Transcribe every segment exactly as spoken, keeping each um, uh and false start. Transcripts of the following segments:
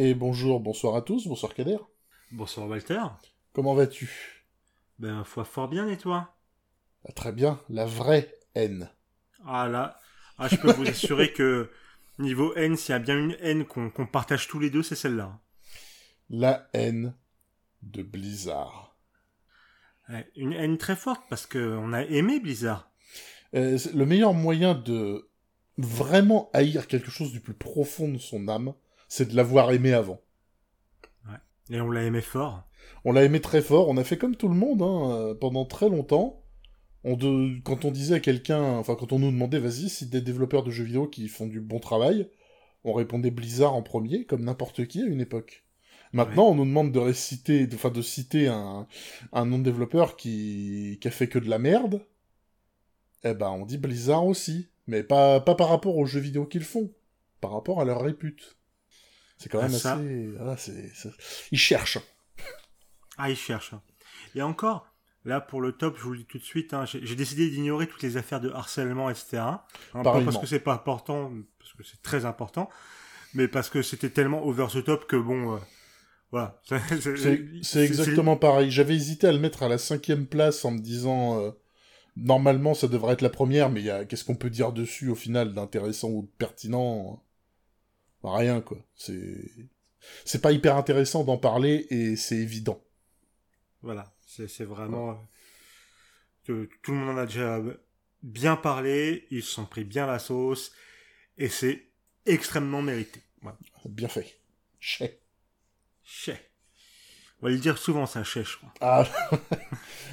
Et bonjour, bonsoir à tous, bonsoir Kader. Bonsoir Walter. Comment vas-tu? Ben, foi fort bien, et toi? Ah, très bien, la vraie haine. Ah là, ah, je peux vous assurer que niveau haine, s'il y a bien une haine qu'on, qu'on partage tous les deux, c'est celle-là. La haine de Blizzard. Ouais, une haine très forte parce qu'on a aimé Blizzard. Euh, le meilleur moyen de vraiment haïr quelque chose du plus profond de son âme, c'est de l'avoir aimé avant. Ouais. Et on l'a aimé fort. On l'a aimé très fort. On a fait comme tout le monde, hein, pendant très longtemps. On de... Quand on disait à quelqu'un, enfin quand on nous demandait, vas-y, si des développeurs de jeux vidéo qui font du bon travail, on répondait Blizzard en premier, comme n'importe qui à une époque. Maintenant, ouais. On nous demande de réciter, de... enfin de citer un, un nom de développeur qui... qui a fait que de la merde. Eh ben, on dit Blizzard aussi, mais pas pas par rapport aux jeux vidéo qu'ils font, par rapport à leur répute. C'est quand même ah, assez. Ah, c'est... c'est... Ils cherchent. Ah, ils cherchent. Et encore. Là, pour le top, je vous le dis tout de suite, hein, j'ai, j'ai décidé d'ignorer toutes les affaires de harcèlement, et cetera. Hein, pas parce que c'est pas important, parce que c'est très important, mais parce que c'était tellement over the top que bon, euh, voilà. C'est, c'est, c'est, c'est exactement c'est... pareil. J'avais hésité à le mettre à la cinquième place en me disant, euh, normalement, ça devrait être la première, mais y a, qu'est-ce qu'on peut dire dessus, au final, d'intéressant ou de pertinent? Bah, rien, quoi. C'est... c'est pas hyper intéressant d'en parler, et c'est évident. Voilà. C'est, c'est vraiment... Tout, tout le monde en a déjà bien parlé, ils se sont pris bien la sauce, et c'est extrêmement mérité. Ouais. Bien fait. Chais. Chais. On va le dire souvent, ça, chais, je crois. Ah.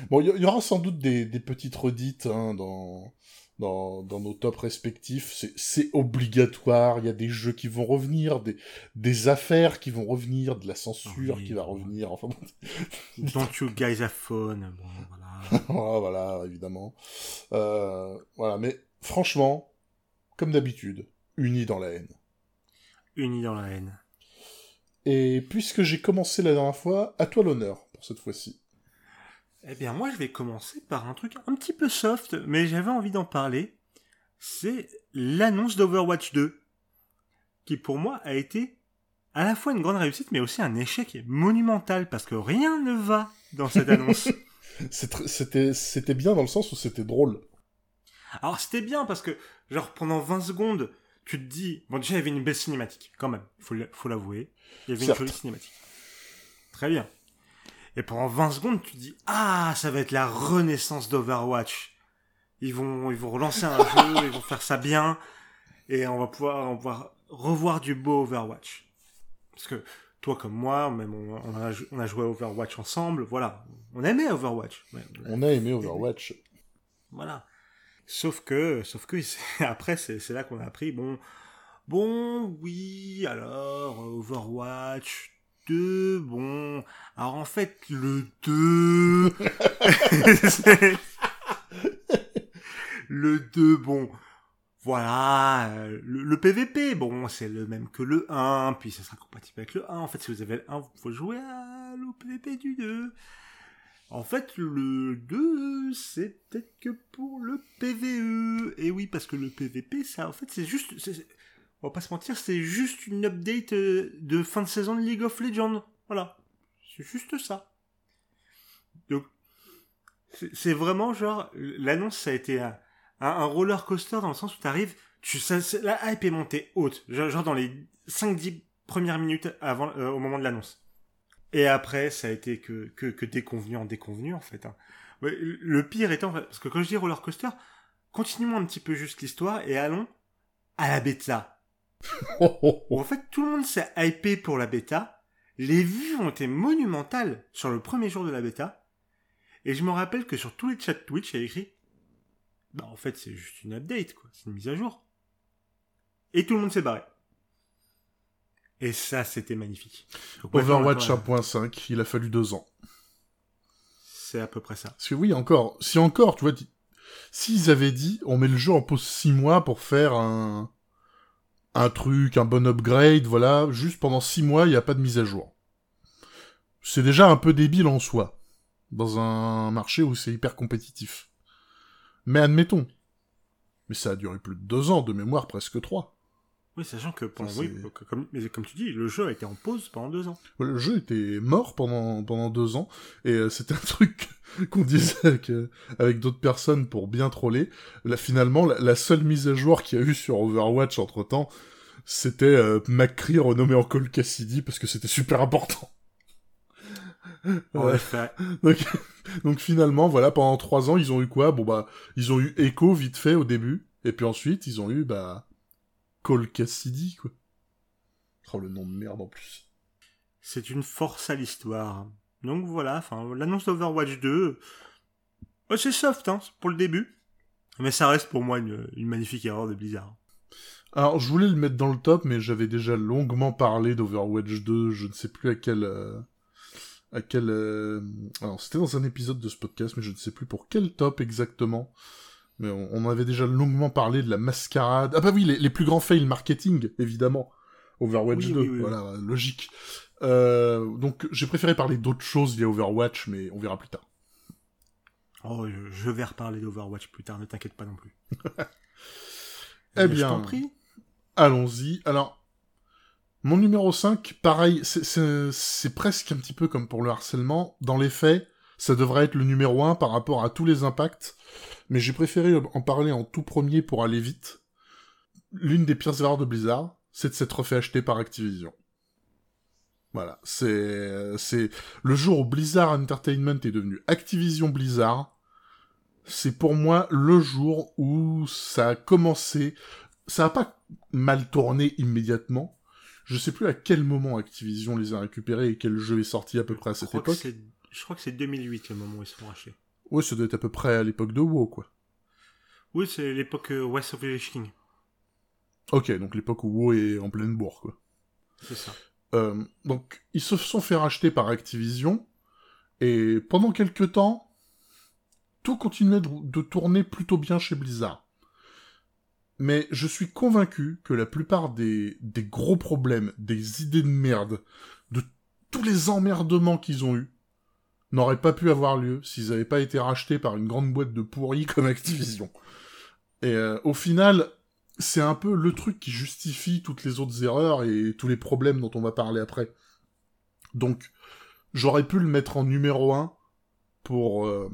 Bon, il y, y aura sans doute des, des petites redites, hein, dans, dans, dans nos tops respectifs. C'est, c'est obligatoire, il y a des jeux qui vont revenir, des, des affaires qui vont revenir, de la censure oui, qui va ouais. revenir, enfin... Don't you guys have fun, bon, voilà. voilà, voilà, évidemment. Euh, voilà, mais franchement, comme d'habitude, unis dans la haine. Unis dans la haine. Et puisque j'ai commencé la dernière fois, à toi l'honneur pour cette fois-ci. Eh bien, moi, je vais commencer par un truc un petit peu soft, mais j'avais envie d'en parler. C'est l'annonce d'Overwatch deux, qui pour moi a été à la fois une grande réussite, mais aussi un échec monumental, parce que rien ne va dans cette annonce. c'était, c'était bien dans le sens où c'était drôle. Alors, c'était bien, parce que, genre, pendant vingt secondes... Tu te dis... Bon, déjà, il y avait une belle cinématique, quand même. Faut, faut l'avouer. Il y avait Certes. Une jolie cinématique. Très bien. Et pendant vingt secondes, tu te dis... Ah, ça va être la renaissance d'Overwatch. Ils vont, ils vont relancer un jeu, ils vont faire ça bien. Et on va pouvoir, on va pouvoir revoir du beau Overwatch. Parce que toi comme moi, même on, on, a, on a joué à Overwatch ensemble. Voilà. On aimait Overwatch. Ouais, on a aimé Overwatch. Voilà. Sauf que, sauf que, c'est, après, c'est, c'est là qu'on a appris, bon, bon, oui, alors, Overwatch deux, bon, alors en fait, le deux, le deux, bon, voilà, le, le P V P, bon, c'est le même que le un, puis ça sera compatible avec le un, en fait, si vous avez le un, vous pouvez jouer à le P V P du deux. En fait, le deux, c'est peut-être que pour le P V E. Et oui, parce que le P V P, ça, en fait, c'est juste... C'est, on va pas se mentir, c'est juste une update de fin de saison de League of Legends. Voilà. C'est juste ça. Donc, c'est, c'est vraiment genre... L'annonce, ça a été un, un, un roller coaster dans le sens où t'arrives... Tu, ça, la hype est montée haute. Genre, genre dans les cinq dix premières minutes avant, euh, au moment de l'annonce. Et après, ça a été que, que, que déconvenu en déconvenu, en fait. Hein. Le pire étant... Parce que quand je dis roller coaster, continuons un petit peu juste l'histoire et allons à la bêta. En fait, tout le monde s'est hypé pour la bêta. Les vues ont été monumentales sur le premier jour de la bêta. Et je me rappelle que sur tous les chats Twitch, il y a écrit « Bah, en fait, c'est juste une update, quoi. C'est une mise à jour. » Et tout le monde s'est barré. Et ça, c'était magnifique. Donc, Overwatch un point cinq, il a fallu deux ans. C'est à peu près ça. Parce que oui, encore, si encore, tu vois, t... s'ils avaient dit, on met le jeu en pause six mois pour faire un, un truc, un bon upgrade, voilà, juste pendant six mois, il n'y a pas de mise à jour. C'est déjà un peu débile en soi, dans un marché où c'est hyper compétitif. Mais admettons. Mais ça a duré plus de deux ans, de mémoire presque trois. Oui, sachant que, pendant, oui, comme, comme tu dis, le jeu a été en pause pendant deux ans. Le jeu était mort pendant, pendant deux ans, et euh, c'était un truc qu'on disait avec, euh, avec d'autres personnes pour bien troller. Là, finalement, la, la seule mise à jour qu'il y a eu sur Overwatch entre-temps, c'était euh, McCree renommé en Cole Cassidy, parce que c'était super important. Ouais. donc, donc finalement, voilà, pendant trois ans, ils ont eu quoi? Bon bah, ils ont eu Echo vite fait au début, et puis ensuite, ils ont eu, bah... Cole Cassidy, quoi. Oh, le nom de merde, en plus. C'est une force à l'histoire. Donc voilà, enfin, l'annonce d'Overwatch deux, oh, c'est soft, hein, pour le début. Mais ça reste pour moi une, une magnifique erreur de Blizzard. Alors, je voulais le mettre dans le top, mais j'avais déjà longuement parlé d'Overwatch deux, je ne sais plus à quel... Euh, à quel euh... Alors, c'était dans un épisode de ce podcast, mais je ne sais plus pour quel top exactement... Mais on, on avait déjà longuement parlé de la mascarade. Ah bah oui, les, les plus grands fails marketing, évidemment. Overwatch oui, deux, oui, oui, voilà, oui. Logique. Euh, donc j'ai préféré parler d'autres choses liées à Overwatch, mais on verra plus tard. Oh, je, je vais reparler d'Overwatch plus tard, ne t'inquiète pas non plus. eh bien, je t'en prie. Allons-y. Alors, mon numéro cinq, pareil, c'est, c'est, c'est presque un petit peu comme pour le harcèlement. Dans les faits, ça devrait être le numéro un par rapport à tous les impacts. Mais j'ai préféré en parler en tout premier pour aller vite. L'une des pires erreurs de Blizzard, c'est de s'être fait acheter par Activision. Voilà, c'est... c'est le jour où Blizzard Entertainment est devenu Activision Blizzard, c'est pour moi le jour où ça a commencé... Ça a pas mal tourné immédiatement. Je sais plus à quel moment Activision les a récupérés et quel jeu est sorti à peu près à cette époque. Je crois que c'est deux mille huit le moment où ils se font racheter. Oui, ça doit être à peu près à l'époque de WoW, quoi. Oui, c'est l'époque euh, West of the King. Ok, donc l'époque où WoW est en pleine bourre, quoi. C'est ça. Euh, donc, ils se sont fait racheter par Activision, et pendant quelques temps, tout continuait de, de tourner plutôt bien chez Blizzard. Mais je suis convaincu que la plupart des, des gros problèmes, des idées de merde, de tous les emmerdements qu'ils ont eus, n'aurait pas pu avoir lieu s'ils n'avaient pas été rachetés par une grande boîte de pourris comme Activision. Et euh, au final, c'est un peu le truc qui justifie toutes les autres erreurs et tous les problèmes dont on va parler après. Donc, j'aurais pu le mettre en numéro un pour, euh...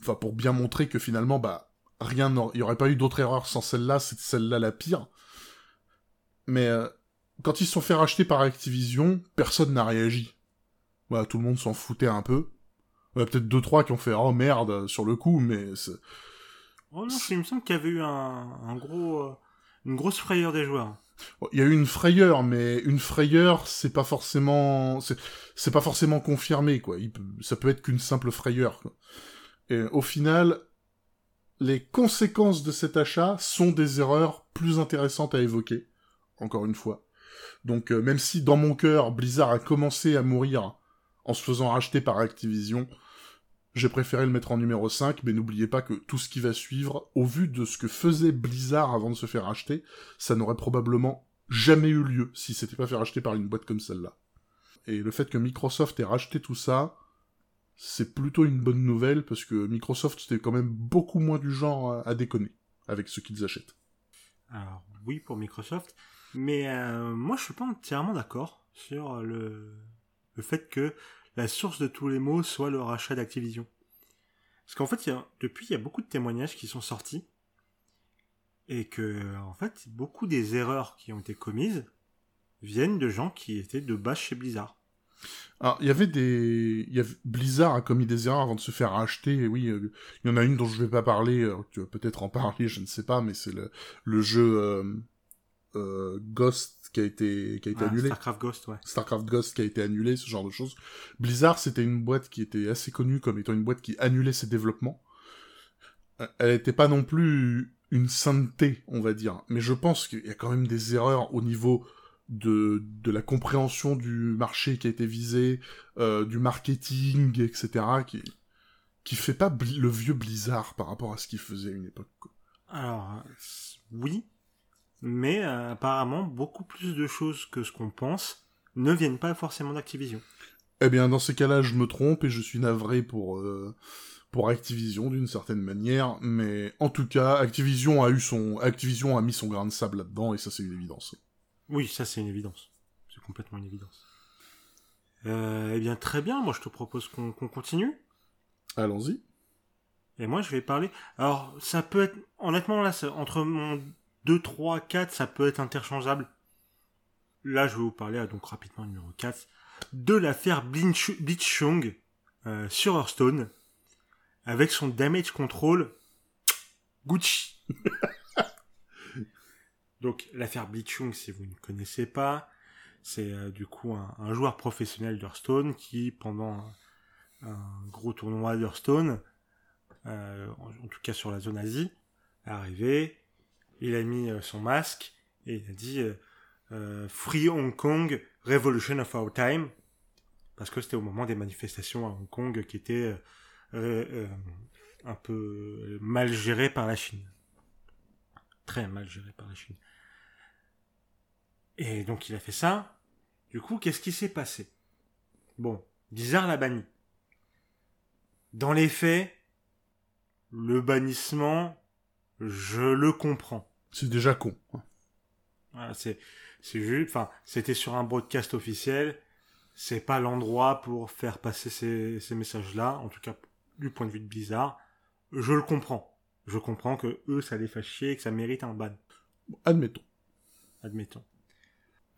enfin, pour bien montrer que finalement, bah, rien n'a... il n'y aurait pas eu d'autres erreurs sans celle-là, c'est celle-là la pire. Mais euh, quand ils se sont fait racheter par Activision, personne n'a réagi. Voilà, tout le monde s'en foutait un peu. Il y a peut-être deux trois qui ont fait « Oh merde !» sur le coup, mais... C'est... Oh non, il me semble qu'il y avait eu un, un gros, euh, une grosse frayeur des joueurs. Il y a eu une frayeur, mais une frayeur, c'est pas forcément... C'est, c'est pas forcément confirmé, quoi. Il, ça peut être qu'une simple frayeur, quoi. Et au final, les conséquences de cet achat sont des erreurs plus intéressantes à évoquer, encore une fois. Donc, euh, même si, dans mon cœur, Blizzard a commencé à mourir... en se faisant racheter par Activision, j'ai préféré le mettre en numéro cinq, mais n'oubliez pas que tout ce qui va suivre, au vu de ce que faisait Blizzard avant de se faire racheter, ça n'aurait probablement jamais eu lieu si c'était pas fait racheter par une boîte comme celle-là. Et le fait que Microsoft ait racheté tout ça, c'est plutôt une bonne nouvelle, parce que Microsoft, c'était quand même beaucoup moins du genre à déconner avec ce qu'ils achètent. Alors, oui, pour Microsoft, mais euh, moi, je suis pas entièrement d'accord sur le... le fait que la source de tous les maux soit le rachat d'Activision. Parce qu'en fait, il y a, depuis, il y a beaucoup de témoignages qui sont sortis, et que, en fait, beaucoup des erreurs qui ont été commises viennent de gens qui étaient de base chez Blizzard. Alors, il y avait des... Y avait... Blizzard a commis des erreurs avant de se faire racheter, et oui, euh, il y en a une dont je ne vais pas parler, euh, tu vas peut-être en parler, je ne sais pas, mais c'est le, le jeu... Euh... Euh, Ghost qui a été, qui a été ah, annulé. Starcraft Ghost, ouais. Starcraft Ghost qui a été annulé, ce genre de choses. Blizzard, c'était une boîte qui était assez connue comme étant une boîte qui annulait ses développements. Elle n'était pas non plus une sainteté, on va dire. Mais je pense qu'il y a quand même des erreurs au niveau de, de la compréhension du marché qui a été visé, euh, du marketing, et cetera, qui, qui fait pas bl- le vieux Blizzard par rapport à ce qu'il faisait à une époque, quoi. Alors, oui. Mais euh, apparemment, beaucoup plus de choses que ce qu'on pense ne viennent pas forcément d'Activision. Eh bien, dans ces cas-là, je me trompe et je suis navré pour, euh, pour Activision d'une certaine manière, mais en tout cas, Activision a eu son, Activision a mis son grain de sable là-dedans, et ça c'est une évidence. Oui, ça c'est une évidence, c'est complètement une évidence. Euh, eh bien très bien, moi je te propose qu'on, qu'on continue. Allons-y. Et moi je vais parler, alors ça peut être, honnêtement là, ça, entre mon deux, trois, quatre, ça peut être interchangeable. Là je vais vous parler, ah, donc rapidement numéro quatre, de l'affaire Blitzchung euh, sur Hearthstone, avec son damage control Gucci. Donc l'affaire Blitzchung, si vous ne connaissez pas, c'est euh, du coup un, un joueur professionnel d'Hearthstone qui, pendant un, un gros tournoi d'Hearthstone, euh, en, en tout cas sur la zone Asie, est arrivé, il a mis euh, son masque et il a dit euh, euh, Free Hong Kong, Revolution of Our Time, parce que c'était au moment des manifestations à Hong Kong qui étaient euh, Euh, euh, un peu mal géré par la Chine. Très mal géré par la Chine. Et donc il a fait ça. Du coup, qu'est-ce qui s'est passé ? Bon, Blizzard l'a banni. Dans les faits, le bannissement, je le comprends. C'est déjà con. Voilà, c'est, c'est juste, enfin, c'était sur un broadcast officiel. C'est pas l'endroit pour faire passer ces, ces messages-là, en tout cas du point de vue de Blizzard. Je le comprends. Je comprends que eux, ça les fait chier, que ça mérite un ban. Admettons. Admettons.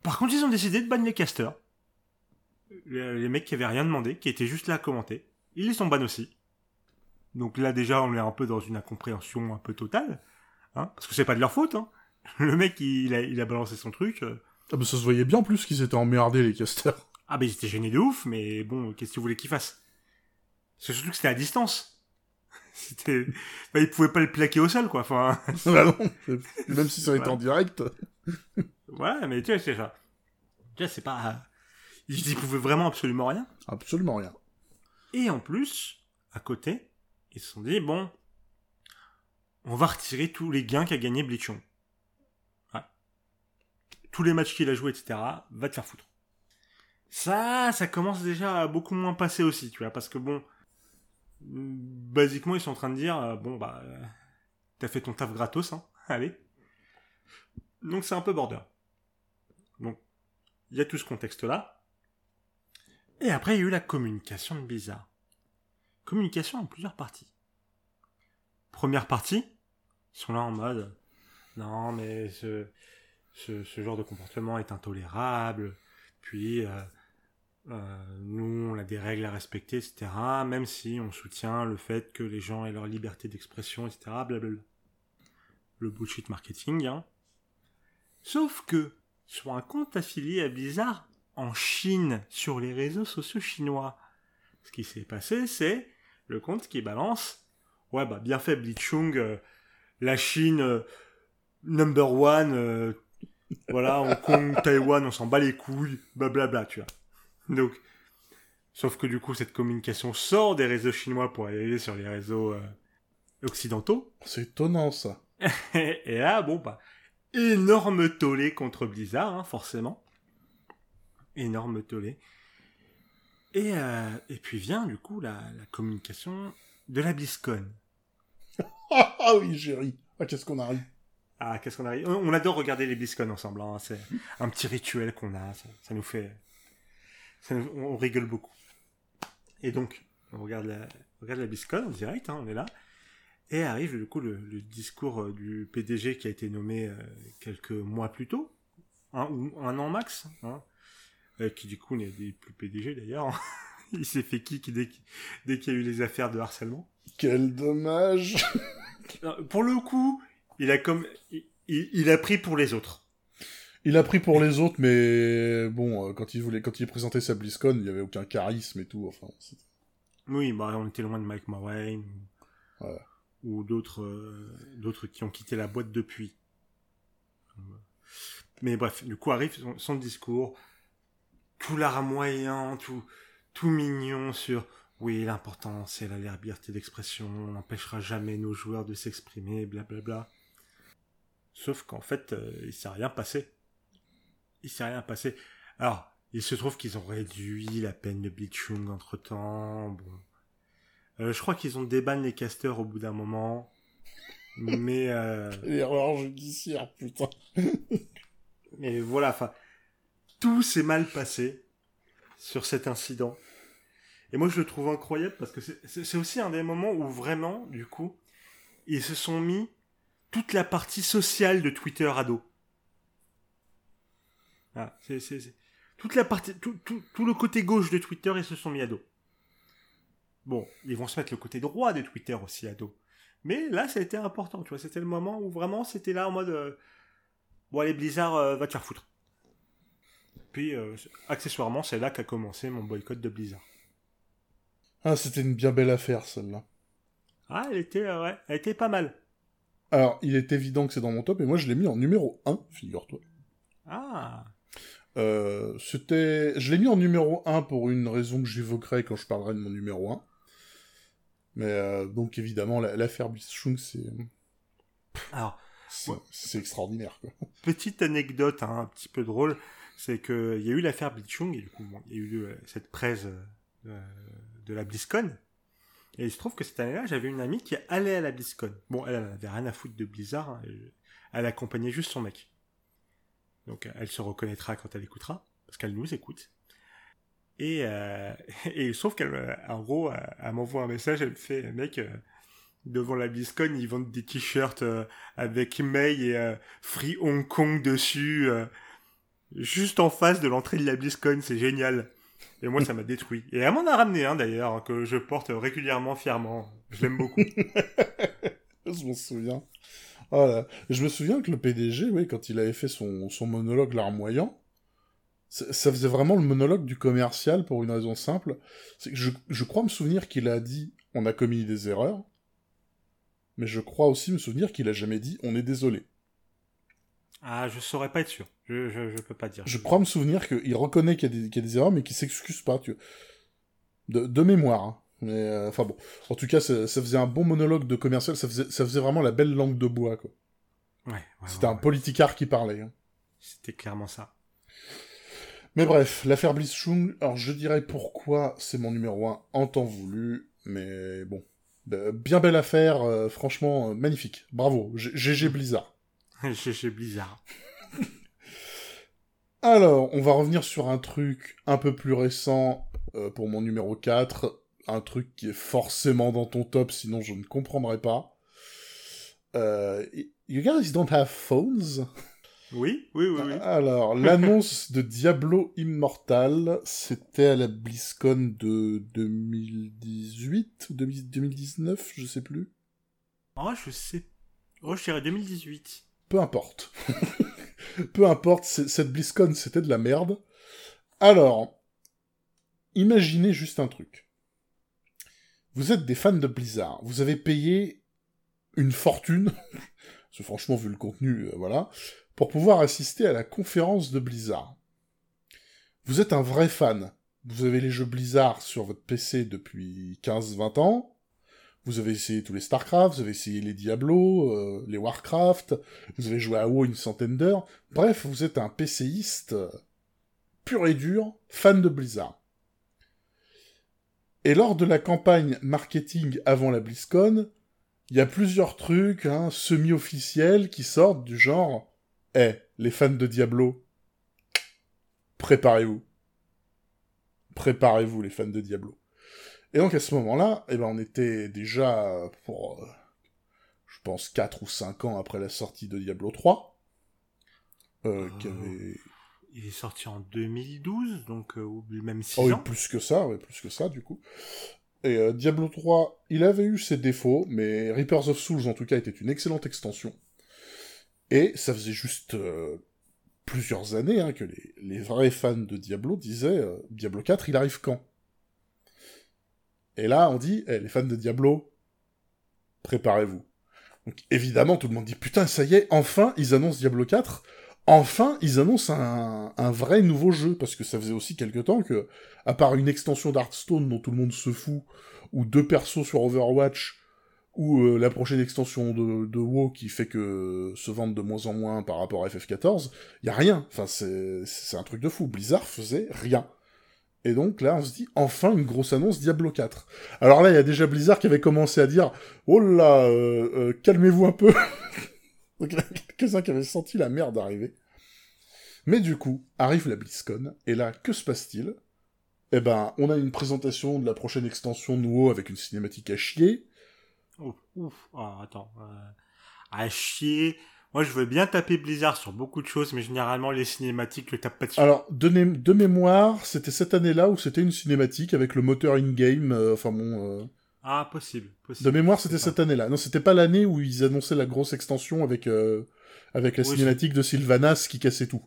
Par contre, ils ont décidé de ban les casteurs. Les mecs qui avaient rien demandé, qui étaient juste là à commenter. Ils les sont ban aussi. Donc là, déjà, on est un peu dans une incompréhension un peu totale. Hein, parce que c'est pas de leur faute. Hein. Le mec, il a, il a balancé son truc. Ah bah ça se voyait bien en plus qu'ils étaient emmerdés, les casteurs. Ah, bah, ils étaient gênés de ouf, mais bon, qu'est-ce que tu voulais qu'ils fassent? C'est surtout que c'était à distance. C'était. Bah, ils pouvaient pas le plaquer au sol, quoi. Enfin. Bah non. Même si ça était en direct. Voilà, mais tu vois, c'est ça. Tu vois, c'est pas. Ils pouvaient vraiment absolument rien. Absolument rien. Et en plus, à côté, ils se sont dit, bon, on va retirer tous les gains qu'a gagné Blitzchung. Ouais. Tous les matchs qu'il a joués, et cetera, va te faire foutre. Ça, ça commence déjà à beaucoup moins passer aussi, tu vois, parce que bon, basiquement, ils sont en train de dire, euh, bon, bah, euh, t'as fait ton taf gratos, hein, allez. Donc, c'est un peu border. Donc, il y a tout ce contexte-là. Et après, il y a eu la communication de Blizzard. Communication en plusieurs parties. Première partie, ils sont là en mode, non, mais ce, ce, ce genre de comportement est intolérable. Puis, euh, euh, nous, on a des règles à respecter, et cetera. Même si on soutient le fait que les gens aient leur liberté d'expression, et cetera. Blablabla. Le bullshit marketing. Hein. Sauf que, sur un compte affilié à Blizzard, en Chine, sur les réseaux sociaux chinois, ce qui s'est passé, c'est le compte qui balance. Ouais, bah, bien fait, Blitzchung, euh, la Chine, euh, number one, euh, voilà, Hong Kong, Taïwan, on s'en bat les couilles, blablabla, tu vois. Donc, sauf que du coup, cette communication sort des réseaux chinois pour aller sur les réseaux euh, occidentaux. C'est étonnant, ça. Et là, bon, bah, énorme tollé contre Blizzard, hein, forcément. Énorme tollé. Et, euh, et puis vient, du coup, la, la communication de la BlizzCon. Ah oui, j'ai ri. Ah, qu'est-ce qu'on a ri. Ah, qu'est-ce qu'on arrive ? On adore regarder les BlizzCon ensemble, hein. C'est un petit rituel qu'on a, ça, ça nous fait... Ça nous... On rigole beaucoup. Et donc, on regarde la, on regarde la BlizzCon en direct, hein, on est là, et arrive du coup le, le discours du P D G qui a été nommé euh, quelques mois plus tôt, un, ou un an max, hein, euh, qui du coup n'est plus P D G d'ailleurs, hein. Il s'est fait kick dès, dès qu'il y a eu les affaires de harcèlement. Quel dommage. Pour le coup... Il a comme, il, il a pris pour les autres. Il a pris pour les autres, mais bon, quand il voulait, quand il présentait sa BlizzCon, il y avait aucun charisme et tout. Enfin, c'était... oui, bah on était loin de Mike Morhaime ouais. Ou d'autres, euh, d'autres qui ont quitté la boîte depuis. Mais bref, du coup arrive son, son discours, tout larmoyant, tout, tout mignon sur. Oui, l'important, c'est la liberté d'expression, on n'empêchera jamais nos joueurs de s'exprimer, blablabla. Sauf qu'en fait, euh, il ne s'est rien passé. Il ne s'est rien passé. Alors, il se trouve qu'ils ont réduit la peine de Blitzchung entre-temps, bon. Euh, je crois qu'ils ont débanné les casteurs au bout d'un moment. Mais... Euh... L'erreur judiciaire, putain. Mais voilà, enfin... Tout s'est mal passé sur cet incident. Et moi, je le trouve incroyable parce que c'est, c'est aussi un des moments où vraiment, du coup, ils se sont mis toute la partie sociale de Twitter à dos. Ah, c'est, c'est, c'est... Toute la partie, tout, tout, tout le côté gauche de Twitter, ils se sont mis à dos. Bon, ils vont se mettre le côté droit de Twitter aussi à dos. Mais là, ça a été important, tu vois. C'était le moment où vraiment, c'était là en mode... Euh... Bon, allez, Blizzard, euh, va te faire foutre. Puis, euh, accessoirement, c'est là qu'a commencé mon boycott de Blizzard. Ah, c'était une bien belle affaire, celle-là. Ah, elle était, euh, ouais, elle était pas mal. Alors, il est évident que c'est dans mon top, et moi, je l'ai mis en numéro un, figure-toi. Ah. Euh, c'était... Je l'ai mis en numéro un pour une raison que j'évoquerai quand je parlerai de mon numéro un. Mais euh, donc, évidemment, la, l'affaire Blitzchung, c'est... Alors, c'est, ouais. c'est extraordinaire, quoi. Petite anecdote, hein, un petit peu drôle, c'est qu'il y a eu l'affaire Blitzchung, et du coup, bon, il y a eu euh, cette presse euh, de la BlizzCon, et il se trouve que cette année-là, j'avais une amie qui allait à la BlizzCon. Bon, elle n'avait rien à foutre de Blizzard, hein, elle accompagnait juste son mec. Donc, elle se reconnaîtra quand elle écoutera, parce qu'elle nous écoute. Et, euh, et sauf qu'elle, en gros, elle, elle m'envoie un message, elle me fait, mec, euh, devant la BlizzCon, ils vendent des t-shirts euh, avec May et euh, Free Hong Kong dessus, euh, juste en face de l'entrée de la BlizzCon, c'est génial. Et moi, ça m'a détruit. Et elle m'en a ramené un, hein, d'ailleurs, que je porte régulièrement, fièrement. Je l'aime beaucoup. Je m'en souviens. Voilà. Je me souviens que le P D G, oui, quand il avait fait son, son monologue larmoyant, ça faisait vraiment le monologue du commercial pour une raison simple. C'est que je, je crois me souvenir qu'il a dit « on a commis des erreurs », mais je crois aussi me souvenir qu'il a jamais dit « on est désolé ». Ah, je saurais pas être sûr. Je, je, je peux pas dire. Je crois me souvenir qu'il reconnaît qu'il y a des, qu'il y a des erreurs, mais qu'il s'excuse pas. Tu... De, de mémoire, hein. Mais enfin euh, bon, en tout cas, ça, ça faisait un bon monologue de commercial, ça faisait, ça faisait vraiment la belle langue de bois, quoi. Ouais, ouais, c'était ouais, un ouais. politicard qui parlait. Hein. C'était clairement ça. Mais bref, l'affaire Blitzchung, alors je dirais pourquoi c'est mon numéro un en temps voulu, mais bon. Euh, bien belle affaire, euh, franchement, euh, magnifique. Bravo, G G Blizzard. G G Blizzard. Alors, on va revenir sur un truc un peu plus récent euh, pour mon numéro quatre. Un truc qui est forcément dans ton top, sinon je ne comprendrai pas. Euh, you guys don't have phones? Oui, oui, oui. oui. Alors, l'annonce de Diablo Immortal, c'était à la BlizzCon de deux mille dix-huit ou deux mille dix-neuf, je sais plus. Ah, oh, je sais. Oh, je dirais deux mille dix-huit. Peu importe. Peu importe, c- cette BlizzCon, c'était de la merde. Alors, imaginez juste un truc. Vous êtes des fans de Blizzard, vous avez payé une fortune, parce que franchement, vu le contenu, euh, voilà, pour pouvoir assister à la conférence de Blizzard. Vous êtes un vrai fan. Vous avez les jeux Blizzard sur votre P C depuis quinze vingt ans, vous avez essayé tous les Starcraft, vous avez essayé les Diablo, euh, les Warcraft, vous avez joué à WoW une centaine d'heures, bref, vous êtes un PCiste euh, pur et dur, fan de Blizzard. Et lors de la campagne marketing avant la BlizzCon, il y a plusieurs trucs hein, semi-officiels qui sortent du genre « Eh, les fans de Diablo, préparez-vous. Préparez-vous, les fans de Diablo. » Et donc à ce moment-là, eh ben, on était déjà pour, euh, je pense, quatre ou cinq ans après la sortie de Diablo trois. Euh, euh, avait... Il est sorti en deux mille douze, donc euh, même six oh, ans. Oui, plus que ça, oui, plus que ça, du coup. Et euh, Diablo trois, il avait eu ses défauts, mais Reapers of Souls, en tout cas, était une excellente extension. Et ça faisait juste euh, plusieurs années hein, que les, les vrais fans de Diablo disaient euh, « Diablo quatre, il arrive quand ?» Et là, on dit eh, « Les fans de Diablo, préparez-vous. » Donc évidemment, tout le monde dit « Putain, ça y est, enfin, ils annoncent Diablo quatre !» Enfin, ils annoncent un, un vrai nouveau jeu, parce que ça faisait aussi quelque temps que, à part une extension d'Hearthstone dont tout le monde se fout, ou deux persos sur Overwatch, ou euh, la prochaine extension de, de WoW qui fait que se vendent de moins en moins par rapport à F F quatorze, y a rien. Enfin, c'est, c'est un truc de fou. Blizzard faisait rien. Et donc là, on se dit, enfin, une grosse annonce Diablo quatre. Alors là, il y a déjà Blizzard qui avait commencé à dire, oh là, euh, euh, calmez-vous un peu. Donc il y en a quelques-uns qui avaient senti la merde arriver. Mais du coup, arrive la BlizzCon, et là, que se passe-t-il? Eh ben, on a une présentation de la prochaine extension nouveau avec une cinématique à chier. Oh, ouf, oh, attends, euh, à chier... Moi, je veux bien taper Blizzard sur beaucoup de choses, mais généralement, les cinématiques, je tape pas dessus. Alors, de, né- de mémoire, c'était cette année-là où c'était une cinématique avec le moteur in-game, euh, enfin bon... Euh... Ah, possible, possible. De mémoire, c'était cette année-là. Non, c'était pas l'année où ils annonçaient la grosse extension avec, euh, avec la oui, cinématique c'est... de Sylvanas qui cassait tout.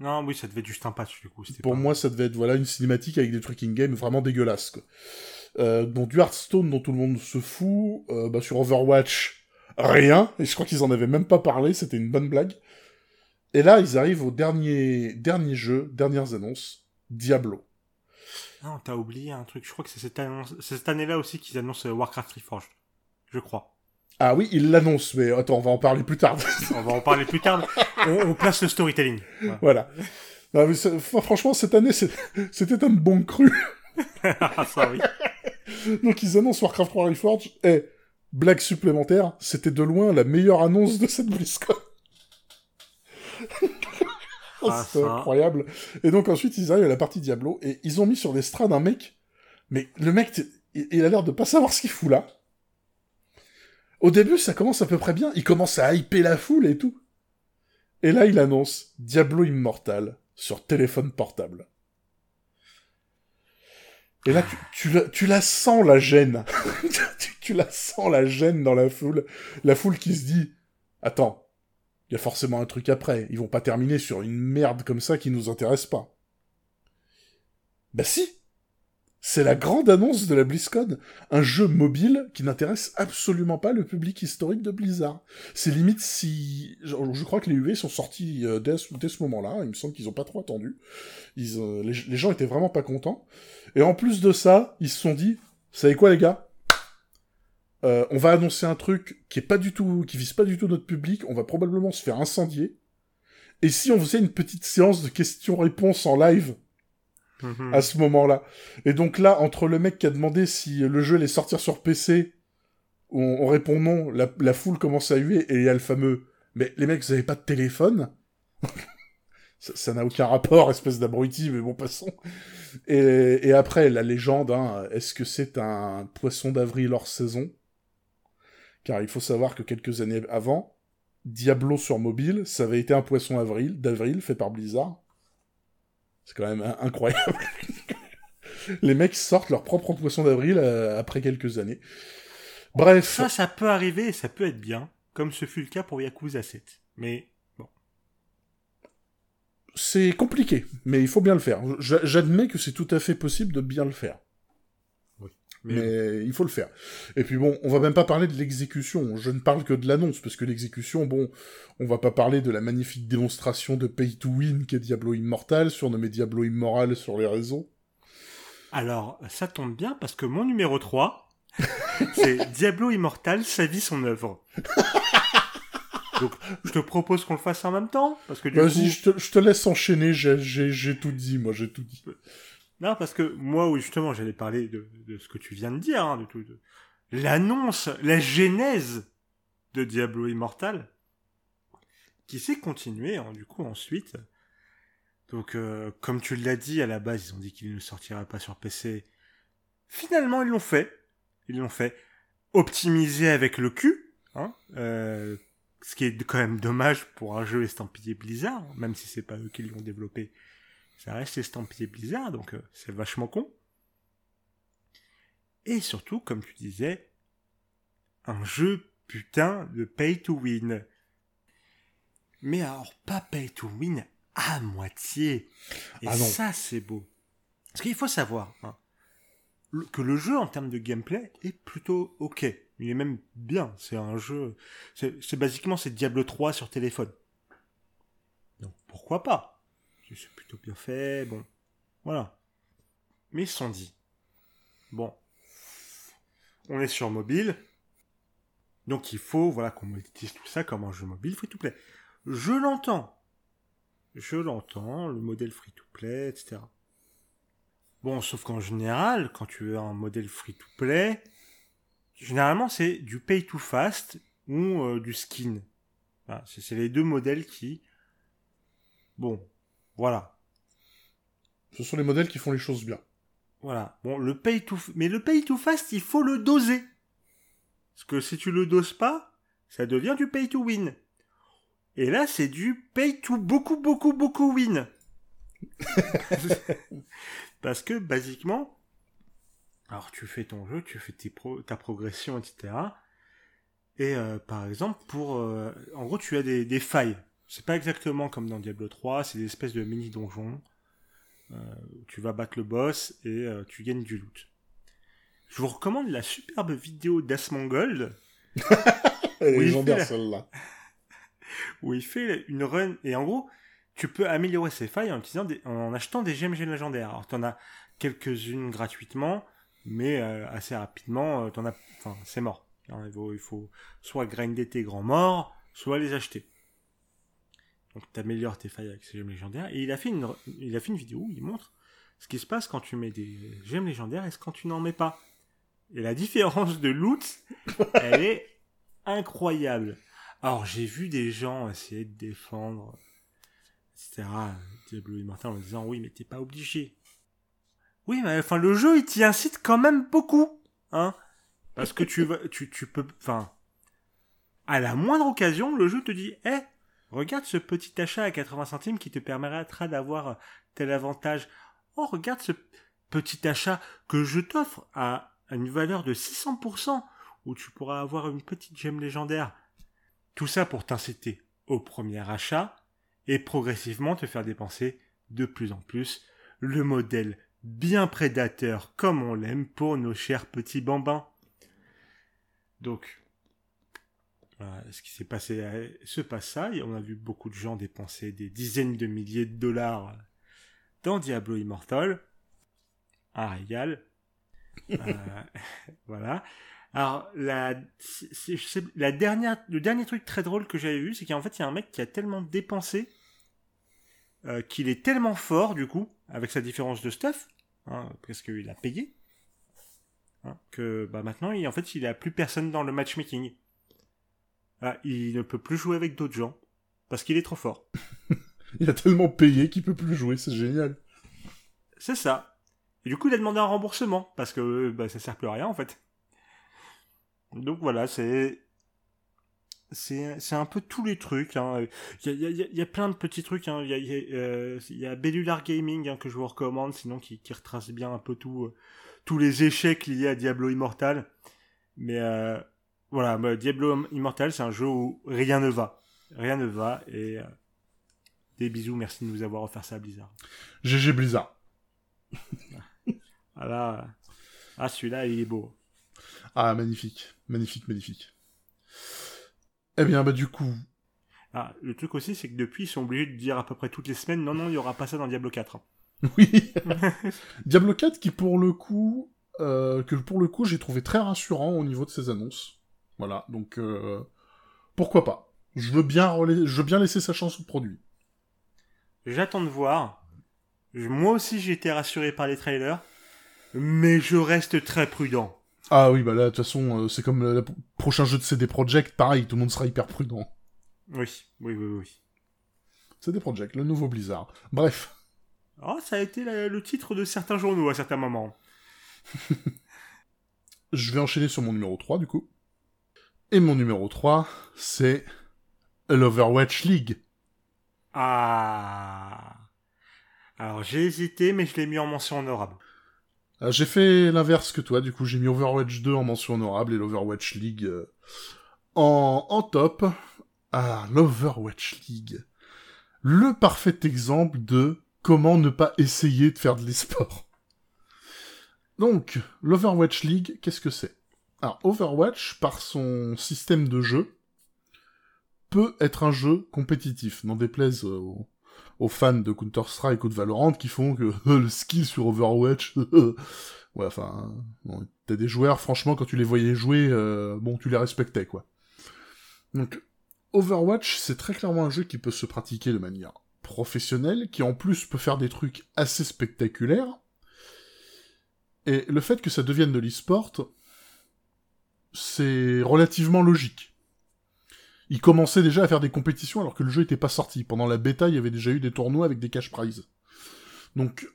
Non, oui, ça devait être juste un patch, du coup. Pour pas... moi, ça devait être, voilà, une cinématique avec des trucs in-game vraiment dégueulasses, quoi. Euh, donc, du Hearthstone, dont tout le monde se fout, euh, bah, sur Overwatch... Rien, et je crois qu'ils en avaient même pas parlé, c'était une bonne blague. Et là, ils arrivent au dernier, dernier jeu, dernières annonces, Diablo. Non, t'as oublié un truc, je crois que c'est cette, annonce... c'est cette année-là aussi qu'ils annoncent Warcraft Reforged, je crois. Ah oui, ils l'annoncent, mais attends, on va en parler plus tard. on va en parler plus tard, on, on place le storytelling. Ouais. Voilà. Non, mais enfin, franchement, cette année, c'est... c'était un bon cru. Ah, ça oui. Donc ils annoncent Warcraft trois Reforged, et... Blague supplémentaire, c'était de loin la meilleure annonce de cette BlizzCon. Ah, c'est ça. Incroyable. Et donc ensuite, ils arrivent à la partie Diablo, et ils ont mis sur l'estrade un mec, mais le mec, t- il a l'air de pas savoir ce qu'il fout là. Au début, ça commence à peu près bien, il commence à hyper la foule et tout. Et là, il annonce Diablo Immortal sur téléphone portable. Et là, tu, tu, la, tu la sens, la gêne. tu, tu la sens, la gêne dans la foule. La foule qui se dit, attends, il y a forcément un truc après. Ils vont pas terminer sur une merde comme ça qui nous intéresse pas. Bah si! C'est la grande annonce de la BlizzCon. Un jeu mobile qui n'intéresse absolument pas le public historique de Blizzard. C'est limite si... Je crois que les U V sont sortis dès ce, dès ce moment-là. Il me semble qu'ils ont pas trop attendu. Ils, euh, les, les gens étaient vraiment pas contents. Et en plus de ça, ils se sont dit, vous savez quoi les gars, euh, on va annoncer un truc qui est pas du tout, qui vise pas du tout notre public. On va probablement se faire incendier. Et si on faisait une petite séance de questions-réponses en live à ce moment-là. Et donc là, entre le mec qui a demandé si le jeu allait sortir sur P C, on, on répond non, la, la foule commence à huer, et il y a le fameux « Mais les mecs, vous avez pas de téléphone ?» ça, ça n'a aucun rapport, espèce d'abruti, mais bon, passons. Et, et après, la légende, hein, est-ce que c'est un poisson d'avril hors saison ? Car il faut savoir que quelques années avant, Diablo sur mobile, ça avait été un poisson avril, d'avril fait par Blizzard. C'est quand même incroyable. Les mecs sortent leur propre poisson d'avril euh, après quelques années. Bref. Ça, ça peut arriver et ça peut être bien, comme ce fut le cas pour Yakuza sept. Mais bon. C'est compliqué, mais il faut bien le faire. J- j'admets que c'est tout à fait possible de bien le faire. Oui. Mais, mais il faut le faire. Et puis bon, on va même pas parler de l'exécution. Je ne parle que de l'annonce, parce que l'exécution, bon, on va pas parler de la magnifique démonstration de Pay to Win qu'est Diablo Immortal, surnommé Diablo Immoral sur les réseaux. Alors, ça tombe bien, parce que mon numéro trois, c'est Diablo Immortal, sa vie, son œuvre. Donc, je te propose qu'on le fasse en même temps, parce que du Vas-y, coup... je te, je te laisse enchaîner, j'ai, j'ai, j'ai tout dit, moi, j'ai tout dit. Non, parce que moi, oui, justement, j'allais parler de, de ce que tu viens de dire, hein, de tout, de l'annonce, la genèse de Diablo Immortal, qui s'est continuée, hein, du coup, ensuite. Donc, euh, comme tu l'as dit, à la base, ils ont dit qu'il ne sortira pas sur P C. Finalement, ils l'ont fait. Ils l'ont fait. Optimisé avec le cul, hein, euh, ce qui est quand même dommage pour un jeu estampillé Blizzard, hein, même si c'est pas eux qui l'ont développé. Ça reste estampillé Blizzard, donc euh, c'est vachement con. Et surtout, comme tu disais, un jeu putain de pay to win. Mais alors, pas pay to win à moitié. Et ah non. Ça, c'est beau. Parce qu'il faut savoir hein, que le jeu, en termes de gameplay, est plutôt ok. Il est même bien. C'est un jeu... C'est, c'est basiquement, c'est Diablo trois sur téléphone. Donc, pourquoi pas ? C'est plutôt bien fait, bon, voilà. Mais ils se sont dit, bon, on est sur mobile, donc il faut, voilà, qu'on monétise tout ça comme un jeu mobile free-to-play. Je l'entends, je l'entends, le modèle free-to-play, et cetera. Bon, sauf qu'en général, quand tu es en modèle free-to-play, généralement, c'est du pay-to-fast ou euh, du skin. Enfin, c'est, c'est les deux modèles qui... Bon, voilà. Ce sont les modèles qui font les choses bien. Voilà. Bon, le pay-to-fast... Mais le pay-to-fast, il faut le doser. Parce que si tu le doses pas, ça devient du pay-to-win. Et là, c'est du pay-to-beaucoup, beaucoup, beaucoup win. Parce que, basiquement, alors tu fais ton jeu, tu fais tes pro- ta progression, et cetera. Et euh, par exemple, pour... Euh, en gros, tu as des, des failles. C'est pas exactement comme dans Diablo trois, c'est des espèces de mini-donjons. Euh, tu vas battre le boss et euh, tu gagnes du loot. Je vous recommande la superbe vidéo d'Asmongold. Elle est légendaire, la... celle-là. Où il fait une run... Et en gros... Tu peux améliorer ces failles en, utilisant des, en achetant des G M G légendaires. Alors, t'en as quelques-unes gratuitement, mais euh, assez rapidement, euh, t'en as, enfin, c'est mort. Alors, il, faut, il faut soit grinder tes grands morts, soit les acheter. Donc, t'améliores tes failles avec ces G M légendaires. Et il a fait une, il a fait une vidéo où il montre ce qui se passe quand tu mets des G M légendaires et ce quand tu n'en mets pas. Et la différence de loot, elle est incroyable. Alors, j'ai vu des gens essayer de défendre... et cetera. Diablo Immortal en disant oui mais t'es pas obligé. Oui mais enfin le jeu il t'y incite quand même beaucoup, hein, parce que tu vas, tu tu peux, enfin à la moindre occasion le jeu te dit hé hey, regarde ce petit achat à quatre-vingts centimes qui te permettra d'avoir tel avantage. Oh regarde ce petit achat que je t'offre à une valeur de six cents pour cent où tu pourras avoir une petite gemme légendaire. Tout ça pour t'inciter au premier achat. Et progressivement te faire dépenser de plus en plus le modèle bien prédateur comme on l'aime pour nos chers petits bambins. Donc, voilà, ce qui s'est passé, se passe ça, et on a vu beaucoup de gens dépenser des dizaines de milliers de dollars dans Diablo Immortal. Un régal. euh, voilà. Alors, la, c'est, c'est, la dernière, le dernier truc très drôle que j'avais vu, c'est qu'en fait, il y a un mec qui a tellement dépensé euh, qu'il est tellement fort, du coup, avec sa différence de stuff, hein, parce qu'il a payé, hein, que bah, maintenant, il, en fait, il n'a plus personne dans le matchmaking. Ah, il ne peut plus jouer avec d'autres gens, parce qu'il est trop fort. Il a tellement payé qu'il ne peut plus jouer, c'est génial. C'est ça. Et du coup, il a demandé un remboursement, parce que bah, ça ne sert plus à rien, en fait. Donc voilà, c'est... c'est c'est un peu tous les trucs. Il hein. y, y, y a plein de petits trucs. Il hein. y a, y a, euh, y a Bellular Gaming hein, que je vous recommande, sinon qui, qui retrace bien un peu tout, euh, tous les échecs liés à Diablo Immortal. Mais euh, voilà, bah, Diablo Immortal, c'est un jeu où rien ne va. Rien ne va. Et euh, des bisous, merci de nous avoir offert ça à Blizzard. G G Blizzard. Voilà. Ah, celui-là, il est beau. Ah, magnifique, magnifique, magnifique. Eh bien, bah du coup... Ah, le truc aussi, c'est que depuis, ils sont obligés de dire à peu près toutes les semaines, non, non, il n'y aura pas ça dans Diablo quatre. Oui. Diablo quatre qui, pour le coup, euh, que pour le coup, j'ai trouvé très rassurant au niveau de ses annonces. Voilà, donc, euh, pourquoi pas. Je veux bien relais... je veux bien laisser sa chance au produit. J'attends de voir. Moi aussi, j'ai été rassuré par les trailers, mais je reste très prudent. Ah oui, bah là, de toute façon, euh, c'est comme le, le prochain jeu de C D Project, pareil, tout le monde sera hyper prudent. Oui, oui, oui, oui. C D Project, le nouveau Blizzard. Bref. Oh, ça a été la, le titre de certains journaux à certains moments. Je vais enchaîner sur mon numéro trois, du coup. Et mon numéro trois, c'est l'Overwatch League. Ah. Alors, j'ai hésité, mais je l'ai mis en mention honorable. Euh, j'ai fait l'inverse que toi, du coup j'ai mis Overwatch deux en mention honorable et l'Overwatch League euh, en, en top. Ah, l'Overwatch League. Le parfait exemple de comment ne pas essayer de faire de l'e-sport. Donc, l'Overwatch League, qu'est-ce que c'est ? Alors, Overwatch, par son système de jeu, peut être un jeu compétitif, n'en déplaise aux... aux fans de Counter-Strike ou de Valorant qui font que euh, le skill sur Overwatch... Euh, ouais, enfin... Bon, t'as des joueurs, franchement, quand tu les voyais jouer, euh, bon, tu les respectais, quoi. Donc, Overwatch, c'est très clairement un jeu qui peut se pratiquer de manière professionnelle, qui en plus peut faire des trucs assez spectaculaires, Et le fait que ça devienne de l'e-sport, c'est relativement logique. Ils commençaient déjà à faire des compétitions alors que le jeu n'était pas sorti. Pendant la bêta, il y avait déjà eu des tournois avec des cash prizes. Donc,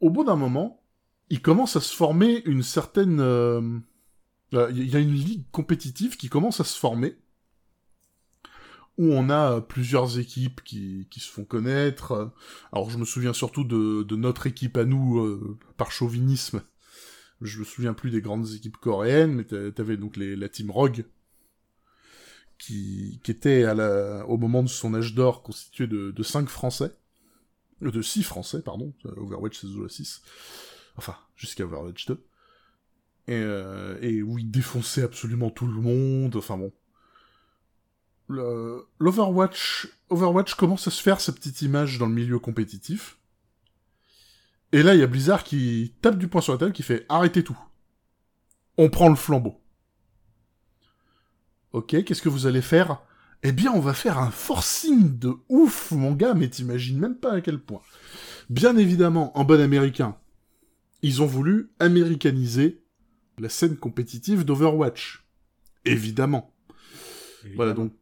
au bout d'un moment, il commence à se former une certaine... Il euh, euh, y a une ligue compétitive qui commence à se former, où on a euh, plusieurs équipes qui, qui se font connaître. Alors, je me souviens surtout de, de notre équipe à nous, euh, par chauvinisme. Je me souviens plus des grandes équipes coréennes, mais t'avais donc les, la Team Rogue, qui, qui était à la, au moment de son âge d'or constituée de, de cinq Français, de six Français, pardon, Overwatch, c'est Zola six, enfin, jusqu'à Overwatch deux, et, euh, et où ils défonçaient absolument tout le monde, enfin bon. Le, L'Overwatch Overwatch commence à se faire sa petite image dans le milieu compétitif, et là, il y a Blizzard qui tape du poing sur la table, qui fait « Arrêtez tout. On prend le flambeau. » Ok, qu'est-ce que vous allez faire ? Eh bien, on va faire un forcing de ouf, mon gars, mais t'imagines même pas à quel point. Bien évidemment, en bon américain, ils ont voulu américaniser la scène compétitive d'Overwatch. Évidemment. Évidemment. Voilà, donc,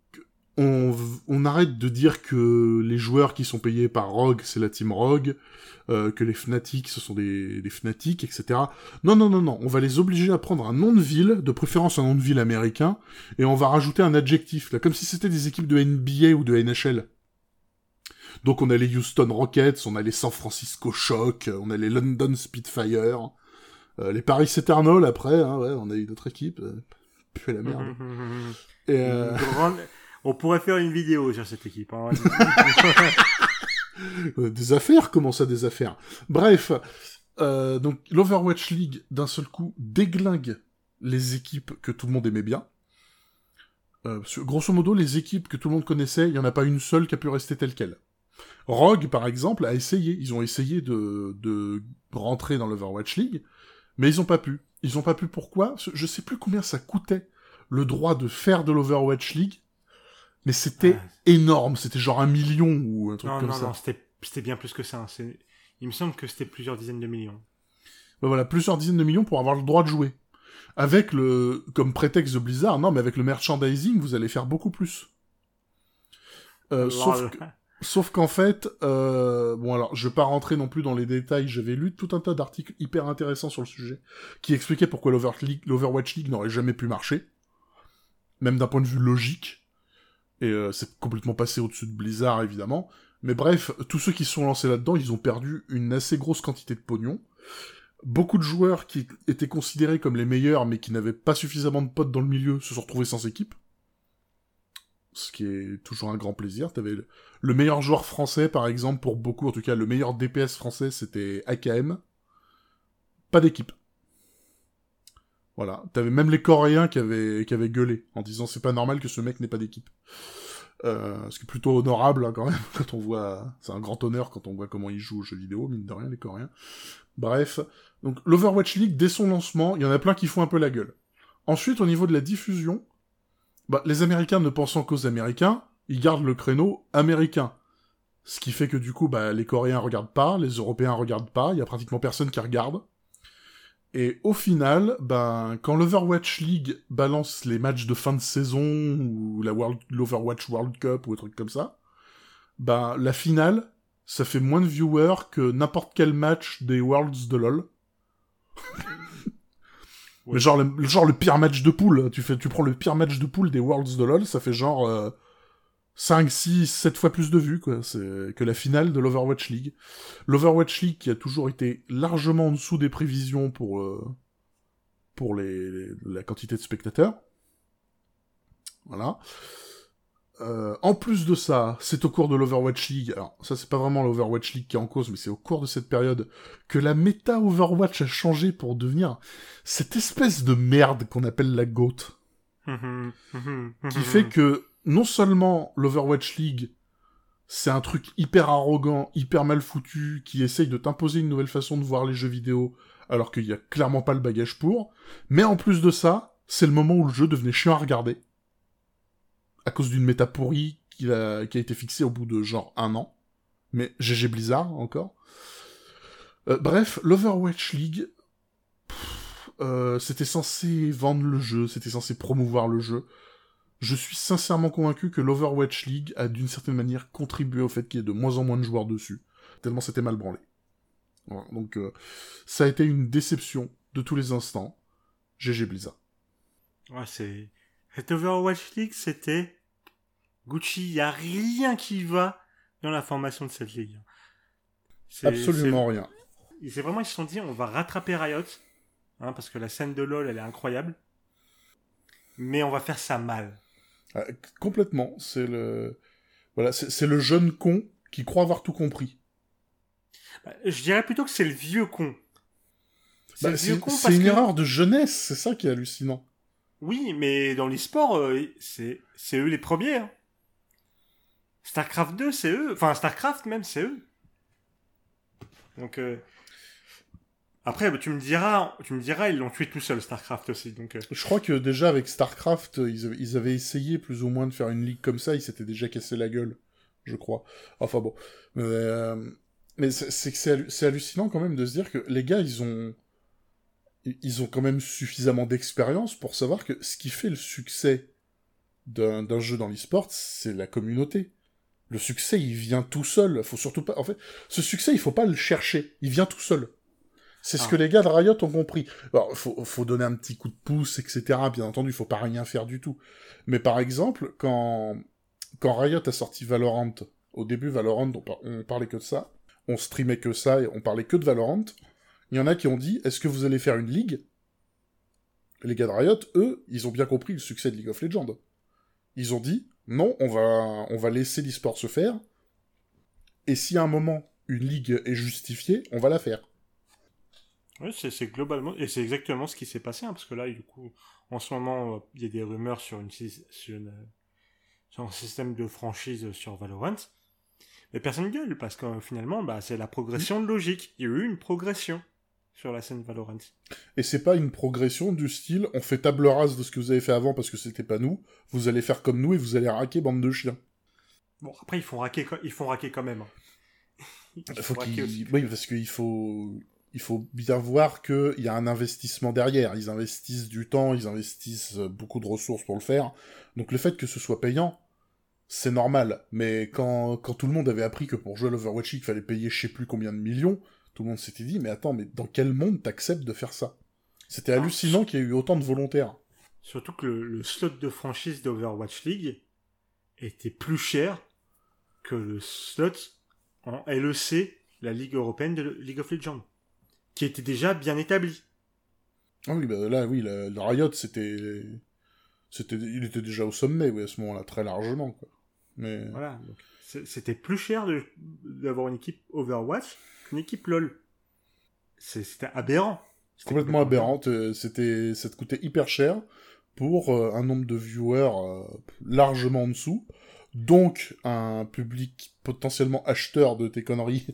on, on arrête de dire que les joueurs qui sont payés par Rogue, c'est la Team Rogue, euh, que les Fnatic, ce sont des, des Fnatic, et cetera. Non, non, non, non, on va les obliger à prendre un nom de ville, de préférence un nom de ville américain, et on va rajouter un adjectif, là, comme si c'était des équipes de N B A ou de N H L. Donc on a les Houston Rockets, on a les San Francisco Shock, on a les London Spitfire, euh, les Paris Eternal, après, hein, ouais, on a eu d'autres équipes, euh, puer la merde. Et euh... On pourrait faire une vidéo sur cette équipe. Hein. Des affaires, comment ça, des affaires ? Bref, euh, donc l'Overwatch League, d'un seul coup, déglingue les équipes que tout le monde aimait bien. Euh, grosso modo, les équipes que tout le monde connaissait, il n'y en a pas une seule qui a pu rester telle qu'elle. Rogue, par exemple, a essayé. Ils ont essayé de, de rentrer dans l'Overwatch League, mais ils n'ont pas pu. Ils n'ont pas pu, pourquoi ? Je ne sais plus combien ça coûtait le droit de faire de l'Overwatch League, mais c'était ah, énorme, c'était genre un million ou un truc non, comme non, ça. Non, non, c'était, c'était bien plus que ça. C'est... Il me semble que c'était plusieurs dizaines de millions. Ben voilà, plusieurs dizaines de millions pour avoir le droit de jouer. Avec le, comme prétexte de Blizzard, non, mais avec le merchandising, vous allez faire beaucoup plus. Euh, sauf, que, sauf qu'en fait, euh, bon alors, je vais pas rentrer non plus dans les détails, j'avais lu tout un tas d'articles hyper intéressants sur le sujet, qui expliquaient pourquoi l'Over League, l'Overwatch League n'aurait jamais pu marcher, même d'un point de vue logique. Et euh, c'est complètement passé au-dessus de Blizzard, évidemment. Mais bref, tous ceux qui se sont lancés là-dedans, ils ont perdu une assez grosse quantité de pognon. Beaucoup de joueurs qui étaient considérés comme les meilleurs, mais qui n'avaient pas suffisamment de potes dans le milieu, se sont retrouvés sans équipe. Ce qui est toujours un grand plaisir. T'avais le, le meilleur joueur français, par exemple, pour beaucoup, en tout cas, le meilleur D P S français, c'était A K M. Pas d'équipe. Voilà, t'avais même les Coréens qui avaient, qui avaient gueulé, en disant c'est pas normal que ce mec n'ait pas d'équipe. Euh, ce qui est plutôt honorable, hein, quand même, quand on voit... C'est un grand honneur quand on voit comment ils jouent aux jeux vidéo, mine de rien, les Coréens. Bref, donc l'Overwatch League, dès son lancement, il y en a plein qui font un peu la gueule. Ensuite, au niveau de la diffusion, bah, les Américains ne pensant qu'aux Américains, ils gardent le créneau américain. Ce qui fait que du coup, bah, les Coréens regardent pas, les Européens regardent pas, il y a pratiquement personne qui regarde. Et au final, ben, quand l'Overwatch League balance les matchs de fin de saison, ou la World, l'Overwatch World Cup, ou un truc comme ça, ben, la finale, ça fait moins de viewers que n'importe quel match des Worlds de LoL. Ouais. Mais genre le, genre le pire match de poule, tu fais, tu prends le pire match de poule des Worlds de LoL, ça fait genre, euh, cinq, six, sept fois plus de vues, quoi, c'est que la finale de l'Overwatch League. L'Overwatch League qui a toujours été largement en dessous des prévisions pour, euh, pour les, les, la quantité de spectateurs. Voilà. Euh, en plus de ça, c'est au cours de l'Overwatch League, alors ça c'est pas vraiment l'Overwatch League qui est en cause, mais c'est au cours de cette période que la méta Overwatch a changé pour devenir cette espèce de merde qu'on appelle la GOAT. Qui fait que non seulement l'Overwatch League, c'est un truc hyper arrogant, hyper mal foutu, qui essaye de t'imposer une nouvelle façon de voir les jeux vidéo, alors qu'il y a clairement pas le bagage pour, mais en plus de ça, c'est le moment où le jeu devenait chiant à regarder, à cause d'une méta pourrie qui a, qui a été fixée au bout de genre un an, mais G G Blizzard encore. Euh, bref, l'Overwatch League, Euh, c'était censé vendre le jeu, c'était censé promouvoir le jeu. Je suis sincèrement convaincu que l'Overwatch League a d'une certaine manière contribué au fait qu'il y ait de moins en moins de joueurs dessus, tellement c'était mal branlé. Voilà, donc euh, ça a été une déception de tous les instants. G G Blizzard. Ouais, c'est... Cette Overwatch League, c'était... Gucci, il n'y a rien qui va dans la formation de cette ligue. C'est, Absolument c'est... rien. Et c'est vraiment, ils se sont dit, on va rattraper Riot, hein, parce que la scène de LoL, elle est incroyable, mais on va faire ça mal. Ah, complètement. C'est le... Voilà, c'est, c'est le jeune con qui croit avoir tout compris. Bah, je dirais plutôt que c'est le vieux con. C'est, bah, le vieux c'est, con c'est une que... erreur de jeunesse, c'est ça qui est hallucinant. Oui, mais dans l'e-sport, euh, c'est, c'est eux les premiers. Hein. Starcraft deux, c'est eux. Enfin, Starcraft même, c'est eux. Donc, euh... après, bah, tu me diras, tu me diras, ils l'ont tué tout seul, Starcraft aussi. Donc, euh... je crois que déjà, avec Starcraft, ils, ils avaient essayé plus ou moins de faire une ligue comme ça. Ils s'étaient déjà cassé la gueule, je crois. Enfin bon. Euh... Mais c'est, c'est, c'est, c'est hallucinant quand même de se dire que les gars, ils ont... ils ont quand même suffisamment d'expérience pour savoir que ce qui fait le succès d'un, d'un jeu dans l'e-sport, c'est la communauté. Le succès, il vient tout seul. Faut surtout pas... En fait, ce succès, il faut pas le chercher. Il vient tout seul. C'est ah. ce que les gars de Riot ont compris. Alors, faut, faut donner un petit coup de pouce, et cetera. Bien entendu, faut pas rien faire du tout. Mais par exemple, quand, quand Riot a sorti Valorant, au début, Valorant, on parlait que de ça. On streamait que ça et on parlait que de Valorant. Il y en a qui ont dit, est-ce que vous allez faire une ligue ? Les gars de Riot, eux, ils ont bien compris le succès de League of Legends. Ils ont dit, non, on va, on va laisser l'e-sport se faire, et si à un moment, une ligue est justifiée, on va la faire. Oui, c'est, c'est globalement, et c'est exactement ce qui s'est passé, hein, parce que là, du coup, en ce moment, il y a des rumeurs sur, une, sur, une, sur un système de franchise sur Valorant, mais personne ne gueule, parce que finalement, bah, c'est la progression logique. Il y a eu une progression sur la scène Valorant. Et c'est pas une progression du style, on fait table rase de ce que vous avez fait avant parce que c'était pas nous, vous allez faire comme nous et vous allez raquer, bande de chiens. Bon, après, ils font raquer, ils font raquer quand même. Il faut qu'ils... Oui, parce qu'il faut... il faut bien voir qu'il y a un investissement derrière. Ils investissent du temps, ils investissent beaucoup de ressources pour le faire. Donc le fait que ce soit payant, c'est normal. Mais quand, quand tout le monde avait appris que pour jouer à l'Overwatch, il fallait payer je sais plus combien de millions... Tout le monde s'était dit, mais attends, mais dans quel monde t'acceptes de faire ça ? C'était hallucinant qu'il y ait eu autant de volontaires. Surtout que le, le slot de franchise d'Overwatch League était plus cher que le slot en L E C, la Ligue européenne de League of Legends, qui était déjà bien établi. Ah oui, bah là, oui, le, le Riot, c'était, c'était... Il était déjà au sommet, oui, à ce moment-là, très largement, quoi. Mais... Voilà, donc c'était plus cher de, d'avoir une équipe Overwatch... Une équipe LOL. C'est, c'était aberrant. C'était complètement aberrant. Euh, c'était, ça te coûtait hyper cher pour euh, un nombre de viewers euh, largement en dessous. Donc, un public potentiellement acheteur de tes conneries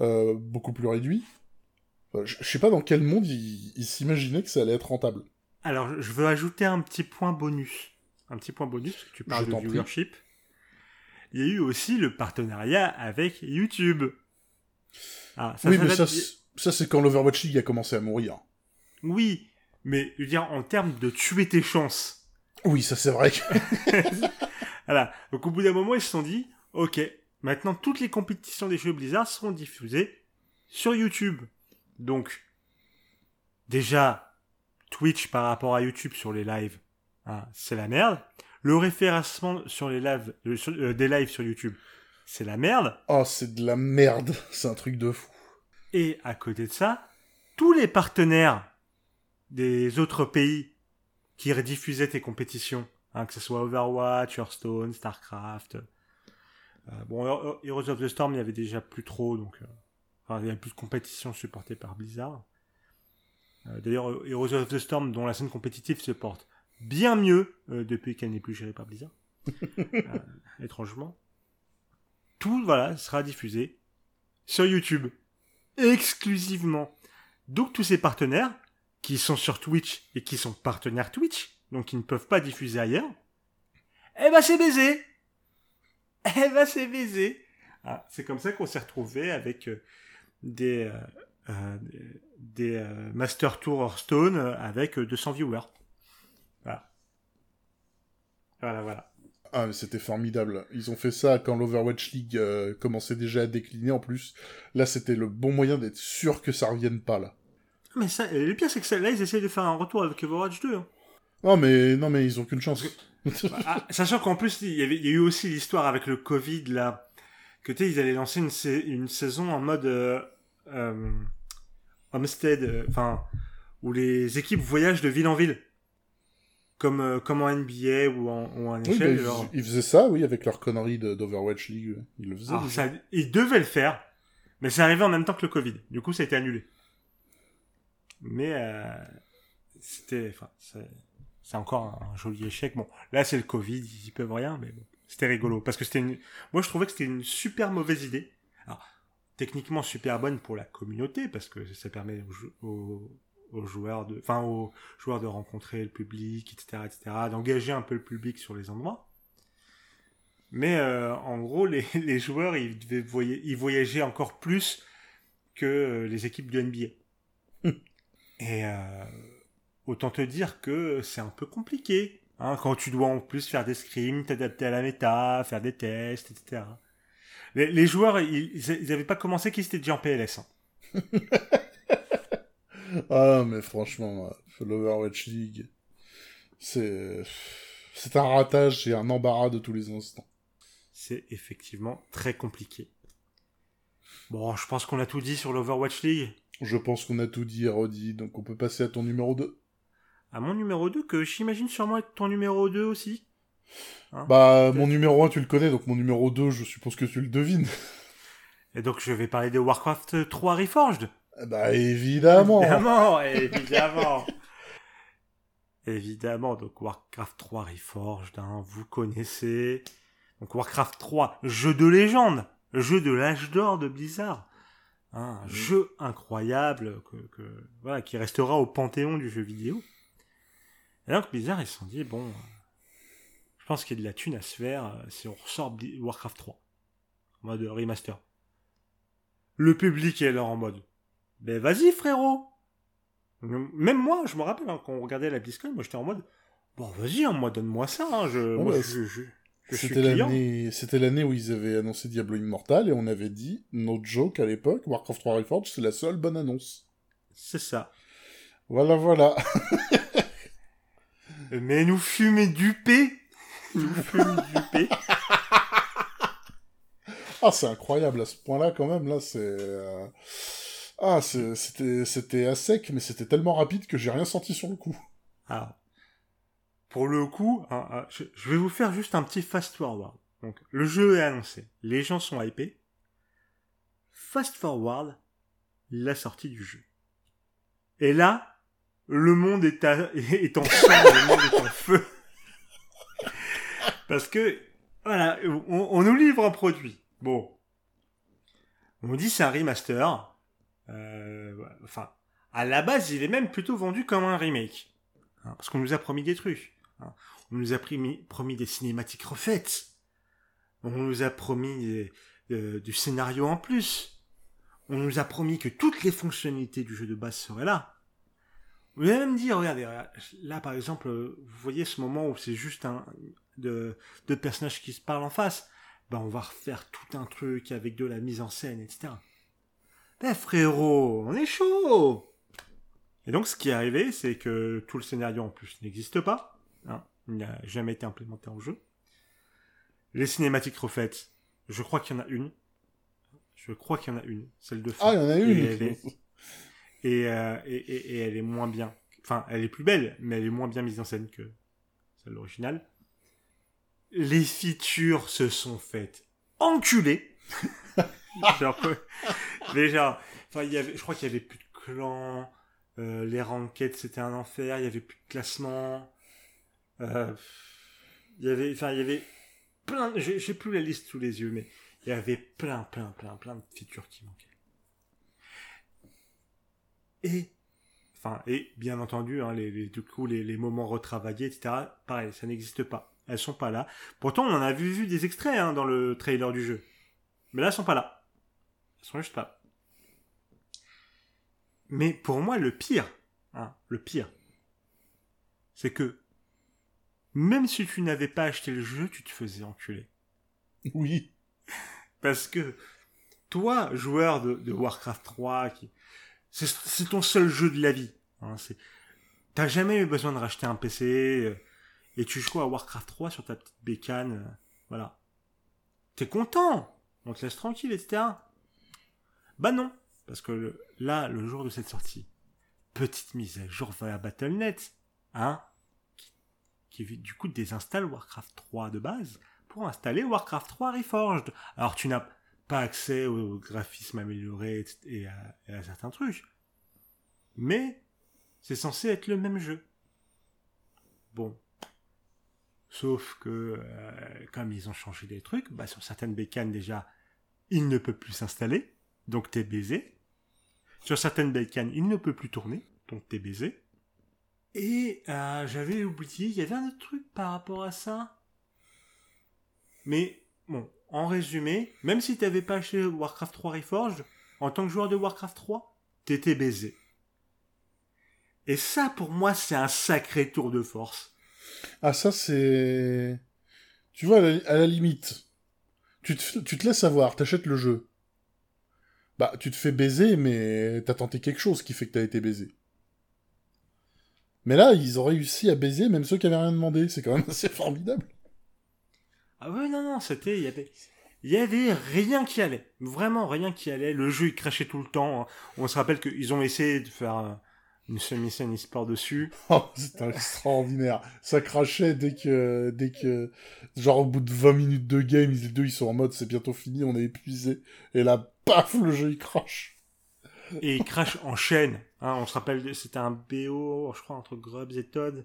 euh, beaucoup plus réduit. Enfin, je sais pas dans quel monde ils il s'imaginaient que ça allait être rentable. Alors, je veux ajouter un petit point bonus. Un petit point bonus, parce que tu parles je de viewership. Prie. Il y a eu aussi le partenariat avec YouTube. Ah, ça, oui, ça mais ça, être... ça, c'est quand l'Overwatch League a commencé à mourir. Oui, mais je veux dire, en termes de tuer tes chances. Oui, ça, c'est vrai. Que... voilà. Donc, au bout d'un moment, ils se sont dit, OK, maintenant, toutes les compétitions des jeux Blizzard seront diffusées sur YouTube. Donc, déjà, Twitch par rapport à YouTube sur les lives, hein, c'est la merde. Le référencement sur les lives, euh, sur, euh, des lives sur YouTube, c'est la merde. Oh, c'est de la merde. C'est un truc de fou. Et à côté de ça, tous les partenaires des autres pays qui rediffusaient tes compétitions, hein, que ce soit Overwatch, Hearthstone, Starcraft... Euh, bon, Heroes of the Storm, il n'y avait déjà plus trop, donc... Euh, enfin, il n'y avait plus de compétitions supportées par Blizzard. Euh, d'ailleurs, Heroes of the Storm, dont la scène compétitive se porte bien mieux euh, depuis qu'elle n'est plus gérée par Blizzard. euh, étrangement. Tout, voilà, sera diffusé sur YouTube. Exclusivement. Donc, tous ces partenaires, qui sont sur Twitch et qui sont partenaires Twitch, donc ils ne peuvent pas diffuser ailleurs, eh ben, c'est baisé. Eh ben, c'est baisé. Ah, c'est comme ça qu'on s'est retrouvé avec euh, des, euh, euh, des euh, Master Tour Hearthstone avec deux cents viewers. Voilà. Voilà, voilà. Ah, mais c'était formidable. Ils ont fait ça quand l'Overwatch League euh, commençait déjà à décliner en plus. Là, c'était le bon moyen d'être sûr que ça revienne pas, là. Mais ça, le pire, c'est que ça, là, ils essayent de faire un retour avec Overwatch deux. Hein. Non, mais, non, mais ils ont qu'une chance. Ah, sachant qu'en plus, il y, avait, il y a eu aussi l'histoire avec le Covid, là, que tu sais, ils allaient lancer une, sa- une saison en mode euh, euh, Homestead, enfin, euh, où les équipes voyagent de ville en ville. Comme, euh, comme en N B A ou en, ou en N H L. Oui, ben, genre... Ils faisaient ça, oui, avec leur connerie de, d'Overwatch League. Ils le faisaient. Alors, ça, ils devaient le faire, mais c'est arrivé en même temps que le Covid. Du coup, ça a été annulé. Mais euh, c'était... C'est, c'est encore un, un joli échec. Bon, là, c'est le Covid, ils y peuvent rien, mais bon, c'était rigolo. Parce que c'était une... Moi, je trouvais que c'était une super mauvaise idée. Alors, techniquement, super bonne pour la communauté, parce que ça permet aux... aux... aux joueurs de, enfin aux joueurs de rencontrer le public, et cetera, et cetera, d'engager un peu le public sur les endroits. Mais euh, en gros, les, les joueurs, ils devaient voyager, ils voyageaient encore plus que les équipes de N B A. Et euh, autant te dire que c'est un peu compliqué, hein, quand tu dois en plus faire des scrims, t'adapter à la méta, faire des tests, et cetera. Les, les joueurs, ils n'avaient pas commencé qu'ils étaient déjà en P L S. Hein. Ah, mais franchement, l'Overwatch League, c'est... c'est un ratage et un embarras de tous les instants. C'est effectivement très compliqué. Bon, je pense qu'on a tout dit sur l'Overwatch League. Je pense qu'on a tout dit, Roddy, donc on peut passer à ton numéro deux. À mon numéro deux, que j'imagine sûrement être ton numéro deux aussi. Hein, bah, peut-être. Mon numéro un, tu le connais, donc mon numéro deux, je suppose que tu le devines. Et donc, je vais parler de Warcraft trois Reforged. Bah évidemment. Évidemment, évidemment. Évidemment, donc Warcraft trois Reforged, hein, vous connaissez. Donc Warcraft trois, jeu de légende, jeu de l'âge d'or de Blizzard. Hein, un oui. Jeu incroyable que, que voilà, qui restera au panthéon du jeu vidéo. Et donc Blizzard, ils se sont dit bon, je pense qu'il y a de la thune à se faire si on ressort Warcraft trois en mode remaster. Le public est là en mode ben vas-y frérot. Même moi, je me rappelle, hein, quand on regardait la BlizzCon, moi j'étais en mode bon vas-y, hein, moi donne-moi ça, hein, je, bon, moi, bah, je, je, je c'était suis client. L'année, c'était l'année où ils avaient annoncé Diablo Immortal et on avait dit, no joke à l'époque, Warcraft trois Reforged, c'est la seule bonne annonce. C'est ça. Voilà, voilà. Mais nous fumer du P. Nous fumer du P. Ah, c'est incroyable à ce point-là quand même, là c'est... Euh... Ah, c'est, c'était, c'était à sec, mais c'était tellement rapide que j'ai rien senti sur le coup. Ah. Pour le coup, hein, je, je vais vous faire juste un petit fast-forward. Donc, le jeu est annoncé, les gens sont hypés. Fast-forward, la sortie du jeu. Et là, le monde est, à, est en feu, le monde est en feu. Parce que, voilà, on, on nous livre un produit. Bon. On dit c'est un remaster... Euh, ouais, enfin, à la base, il est même plutôt vendu comme un remake, hein, parce qu'on nous a promis des trucs. Hein. On nous a promis, promis des cinématiques refaites. On nous a promis des, euh, du scénario en plus. On nous a promis que toutes les fonctionnalités du jeu de base seraient là. On nous a même dit, regardez, là par exemple, vous voyez ce moment où c'est juste un de deux personnages qui se parlent en face. Ben, on va refaire tout un truc avec de la mise en scène, et cetera. Eh frérot, on est chaud. Et donc, ce qui est arrivé, c'est que tout le scénario, en plus, n'existe pas. Hein, il n'a jamais été implémenté en jeu. Les cinématiques refaites, je crois qu'il y en a une. Je crois qu'il y en a une. Celle de fin. Ah, il y en a une. Et elle est, et, euh, et, et, et elle est moins bien... Enfin, elle est plus belle, mais elle est moins bien mise en scène que celle originale. Les features se sont faites enculer. Genre, déjà, enfin, il y avait, je crois qu'il y avait plus de clans, euh, les ranked c'était un enfer, il y avait plus de classement, euh, il y avait, enfin, il y avait plein, j'ai, j'ai plus la liste sous les yeux, mais il y avait plein, plein, plein, plein de features qui manquaient. Et, enfin, et bien entendu, hein, les, les, du coup, les, les moments retravaillés, et cetera. Pareil, ça n'existe pas, elles sont pas là. Pourtant, on en a vu, vu des extraits, hein, dans le trailer du jeu, mais là, elles sont pas là. Ils sont juste là. Mais pour moi, le pire, hein, le pire, c'est que même si tu n'avais pas acheté le jeu, tu te faisais enculer. Oui. Parce que toi, joueur de, de Warcraft trois, qui, c'est, c'est ton seul jeu de la vie. Hein, c'est, t'as jamais eu besoin de racheter un P C euh, et tu joues à Warcraft trois sur ta petite bécane. Euh, voilà. T'es content. On te laisse tranquille, et cetera. Bah non. Parce que le, là, le jour de cette sortie, petite mise à jour vers Battle point net, hein, qui, qui du coup désinstalle Warcraft trois de base pour installer Warcraft trois Reforged. Alors tu n'as pas accès aux graphismes améliorés et à, et à certains trucs, mais c'est censé être le même jeu. Bon. Sauf que, euh, comme ils ont changé des trucs, bah sur certaines bécanes déjà, il ne peut plus s'installer, donc t'es baisé. Sur certaines bécanes, il ne peut plus tourner, donc t'es baisé. Et euh, j'avais oublié, il y avait un autre truc par rapport à ça. Mais, bon, en résumé, même si t'avais pas acheté Warcraft trois Reforged, en tant que joueur de Warcraft trois, t'étais baisé. Et ça, pour moi, c'est un sacré tour de force. Ah, ça, c'est... Tu vois, à la, à la limite, tu te, tu te laisses avoir, t'achètes le jeu. Bah, tu te fais baiser, mais t'as tenté quelque chose qui fait que t'as été baisé. Mais là, ils ont réussi à baiser même ceux qui avaient rien demandé. C'est quand même assez formidable. Ah ouais, non, non, c'était... Il y avait... Il y avait rien qui allait. Vraiment rien qui allait. Le jeu, il crachait tout le temps. On se rappelle qu'ils ont essayé de faire... une semi-scène e-sport dessus. Oh, c'était extraordinaire. Ça crachait dès que, dès que, genre au bout de vingt minutes de game, les deux, ils sont en mode, c'est bientôt fini, on est épuisé. Et là, paf, le jeu, il crache. Et il crache en chaîne. Hein, on se rappelle, c'était un B O, je crois, entre Grubbs et Todd.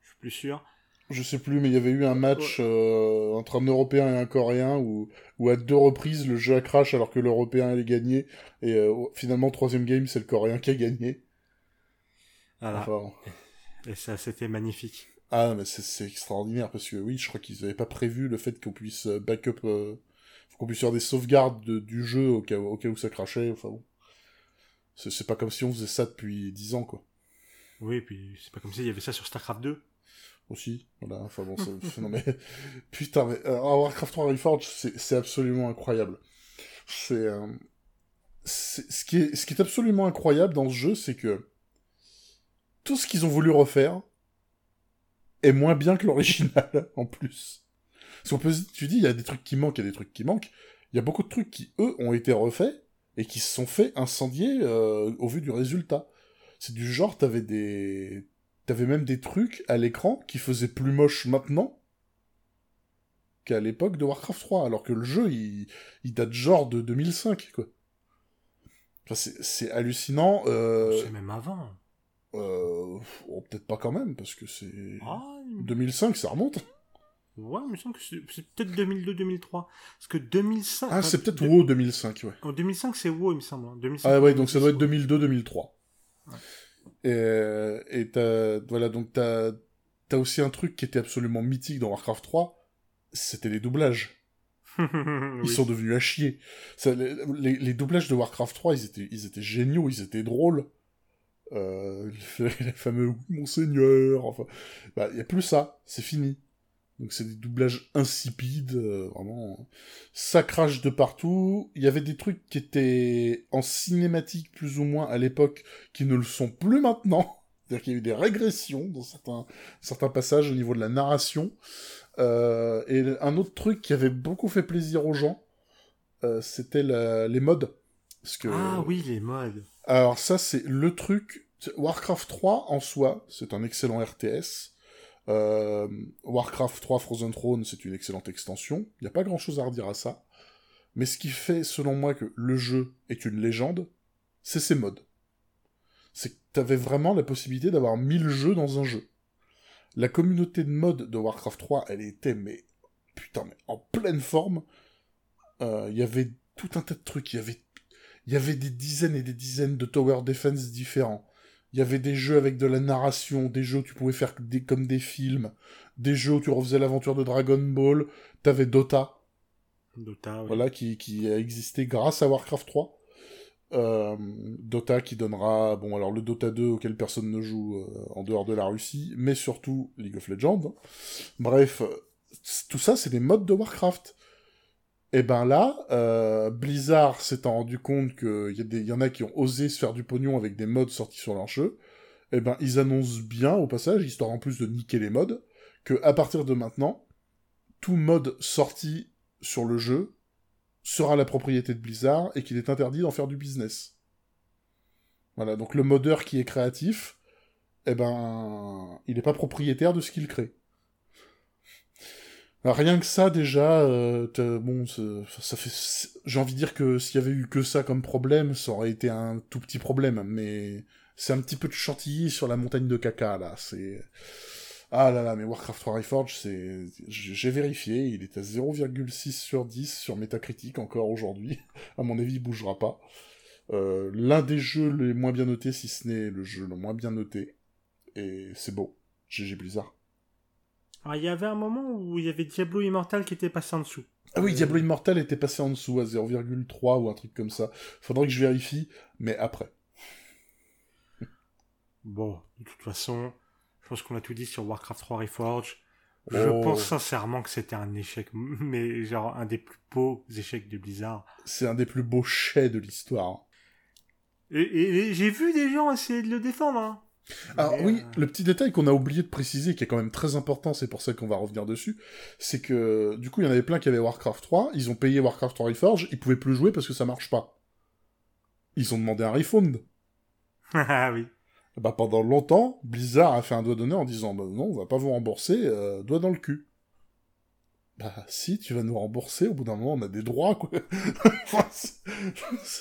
Je suis plus sûr. Je sais plus, mais il y avait eu un match ouais. euh, entre un Européen et un Coréen où, où à deux reprises, le jeu a crash alors que l'Européen allait gagner. Et euh, finalement, troisième game, c'est le Coréen qui a gagné. Voilà. Enfin, et ça, c'était magnifique. Ah, mais c'est, c'est extraordinaire, parce que oui, je crois qu'ils n'avaient pas prévu le fait qu'on puisse backup, euh, qu'on puisse faire des sauvegardes de, du jeu au cas, au cas où ça crachait, enfin bon. C'est, c'est pas comme si on faisait ça depuis dix ans, quoi. Oui, et puis c'est pas comme s'il y avait ça sur Starcraft deux. Aussi, voilà, enfin bon, c'est... non mais... Putain, mais... Euh, Warcraft trois Reforged, c'est, c'est absolument incroyable. C'est... Euh... c'est... Ce, qui est... ce qui est absolument incroyable dans ce jeu, c'est que tout ce qu'ils ont voulu refaire est moins bien que l'original, en plus. Parce qu'on peut, tu dis, il y a des trucs qui manquent, il y a des trucs qui manquent. Il y a beaucoup de trucs qui, eux, ont été refaits et qui se sont fait incendier euh, au vu du résultat. C'est du genre, t'avais des... T'avais même des trucs à l'écran qui faisaient plus moche maintenant qu'à l'époque de Warcraft trois, alors que le jeu, il, il date genre de deux mille cinq, quoi. Enfin, c'est, c'est hallucinant. Euh... C'est même avant. Euh, oh, peut-être pas quand même, parce que c'est... Ah, deux mille cinq, ça remonte. Ouais, il me semble que c'est, c'est peut-être deux mille deux deux mille trois. Parce que deux mille cinq... Ah, c'est peut-être de... WoW deux mille cinq, ouais. En deux mille cinq, c'est WoW, il me semble. Hein. deux mille cinq, ah ouais, donc ça doit être deux mille deux deux mille trois. Ouais. Et, et t'as... Voilà, donc t'as... T'as aussi un truc qui était absolument mythique dans Warcraft trois, c'était les doublages. Ils oui. sont devenus à chier. Ça, les, les, les doublages de Warcraft trois, ils étaient, ils étaient géniaux, ils étaient drôles. Euh, le fameux « Monseigneur », enfin, bah, y a plus ça, c'est fini. Donc c'est des doublages insipides, euh, vraiment, ça crache de partout. Il y avait des trucs qui étaient en cinématique, plus ou moins, à l'époque, qui ne le sont plus maintenant. C'est-à-dire qu'il y a eu des régressions dans certains, certains passages au niveau de la narration. Euh, et un autre truc qui avait beaucoup fait plaisir aux gens, euh, c'était la... les mods. Parce que... Ah oui, les mods. Alors ça, c'est le truc... Warcraft trois, en soi, c'est un excellent R T S. Euh, Warcraft trois Frozen Throne, c'est une excellente extension. Il n'y a pas grand-chose à redire à ça. Mais ce qui fait, selon moi, que le jeu est une légende, c'est ses mods. C'est que tu avais vraiment la possibilité d'avoir mille jeux dans un jeu. La communauté de mods de Warcraft trois, elle était, mais... Putain, mais en pleine forme. Euh, il y avait tout un tas de trucs. Il y avait Il y avait des dizaines et des dizaines de tower defense différents. Il y avait des jeux avec de la narration, des jeux où tu pouvais faire des, comme des films, des jeux où tu refaisais l'aventure de Dragon Ball. T'avais Dota. Dota, oui. Voilà, qui, qui a existé grâce à Warcraft trois. Euh, Dota qui donnera, bon alors le Dota deux auquel personne ne joue euh, en dehors de la Russie, mais surtout League of Legends. Bref, c- tout ça c'est des modes de Warcraft. Et ben là, euh, Blizzard s'étant rendu compte qu'il y, y en a qui ont osé se faire du pognon avec des mods sortis sur leur jeu, et ben ils annoncent bien au passage, histoire en plus de niquer les mods, que à partir de maintenant, tout mode sorti sur le jeu sera la propriété de Blizzard et qu'il est interdit d'en faire du business. Voilà, donc le modeur qui est créatif, eh ben, il n'est pas propriétaire de ce qu'il crée. Alors, rien que ça, déjà, euh, bon, ça fait, j'ai envie de dire que s'il y avait eu que ça comme problème, ça aurait été un tout petit problème, mais c'est un petit peu de chantilly sur la montagne de caca, là, c'est... Ah là là, mais Warcraft trois Reforged, c'est... j'ai vérifié, il est à zéro virgule six sur dix sur Metacritic encore aujourd'hui. À mon avis, il bougera pas. Euh, l'un des jeux les moins bien notés, si ce n'est le jeu le moins bien noté. Et c'est beau. G G Blizzard. Alors, il y avait un moment où il y avait Diablo Immortal qui était passé en dessous. Ah oui, Diablo Immortal était passé en dessous, à zéro virgule trois ou un truc comme ça. Faudrait que je vérifie, mais après. Bon, de toute façon... Je pense qu'on a tout dit sur Warcraft trois Reforged. Je oh. pense sincèrement que c'était un échec, mais genre un des plus beaux échecs de Blizzard. C'est un des plus beaux chais de l'histoire. Et, et, et j'ai vu des gens essayer de le défendre. Hein. Alors mais, oui, euh... le petit détail qu'on a oublié de préciser, qui est quand même très important, c'est pour ça qu'on va revenir dessus, c'est que du coup il y en avait plein qui avaient Warcraft trois, ils ont payé Warcraft trois Reforged, ils pouvaient plus jouer parce que ça marche pas. Ils ont demandé un refund. Ah oui. Bah pendant longtemps, Blizzard a fait un doigt d'honneur en disant bah non, on va pas vous rembourser, euh, doigt dans le cul. Bah si, tu vas nous rembourser, au bout d'un moment on a des droits quoi.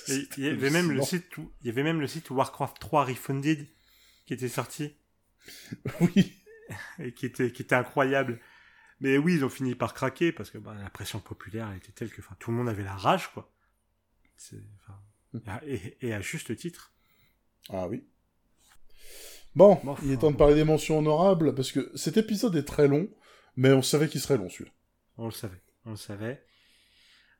Il y avait même le site où, il y avait même le site Warcraft trois Refunded qui était sorti. Oui. Et qui était qui était incroyable. Mais oui, ils ont fini par craquer parce que bah, la pression populaire était telle que enfin tout le monde avait la rage quoi. C'est, et, et à juste titre. Ah oui. Bon, bon, il est temps de parler des mentions honorables, parce que cet épisode est très long, mais on savait qu'il serait long, celui-là. On le savait, on le savait.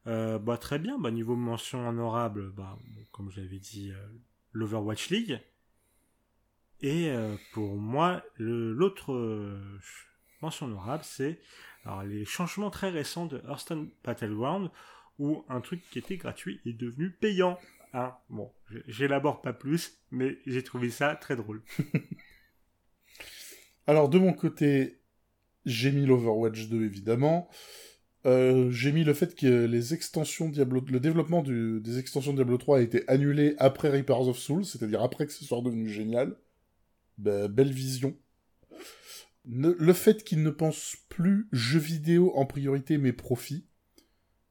Euh, bah, très bien, bah, niveau mentions honorables, bah, comme je l'avais dit, euh, l'Overwatch League. Et euh, pour moi, le, l'autre euh, mention honorable, c'est alors, les changements très récents de Hearthstone Battleground, où un truc qui était gratuit est devenu payant. Hein, bon, j'élabore pas plus, mais j'ai trouvé ça très drôle. Alors, de mon côté, j'ai mis l'Overwatch deux, évidemment. Euh, j'ai mis le fait que les extensions Diablo... le développement du... des extensions Diablo trois a été annulé après Reapers of Souls, c'est-à-dire après que ce soit devenu génial. Bah, belle vision. Ne... Le fait qu'ils ne pensent plus jeux vidéo en priorité, mais profit.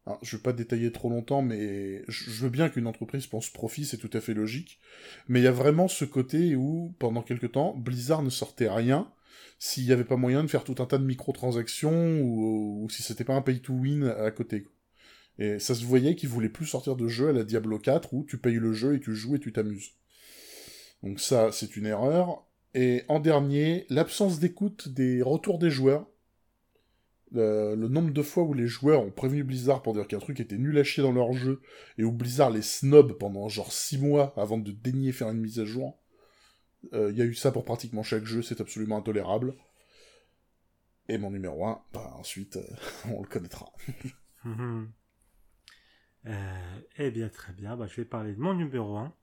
Alors, je vais pas détailler trop longtemps, mais je veux bien qu'une entreprise pense profit, c'est tout à fait logique. Mais il y a vraiment ce côté où, pendant quelque temps, Blizzard ne sortait rien s'il n'y avait pas moyen de faire tout un tas de microtransactions ou, ou si c'était pas un pay-to-win à côté. Et ça se voyait qu'ils voulaient plus sortir de jeu à la Diablo quatre où tu payes le jeu et tu joues et tu t'amuses. Donc ça, c'est une erreur. Et en dernier, l'absence d'écoute des retours des joueurs. Le, le nombre de fois où les joueurs ont prévenu Blizzard pour dire qu'un truc était nul à chier dans leur jeu, et où Blizzard les snob pendant genre six mois avant de daigner faire une mise à jour, il euh, y a eu ça pour pratiquement chaque jeu, c'est absolument intolérable. Et mon numéro un, bah ensuite, euh, on le connaîtra. Mmh. euh, eh bien très bien, bah, je vais parler de mon numéro un,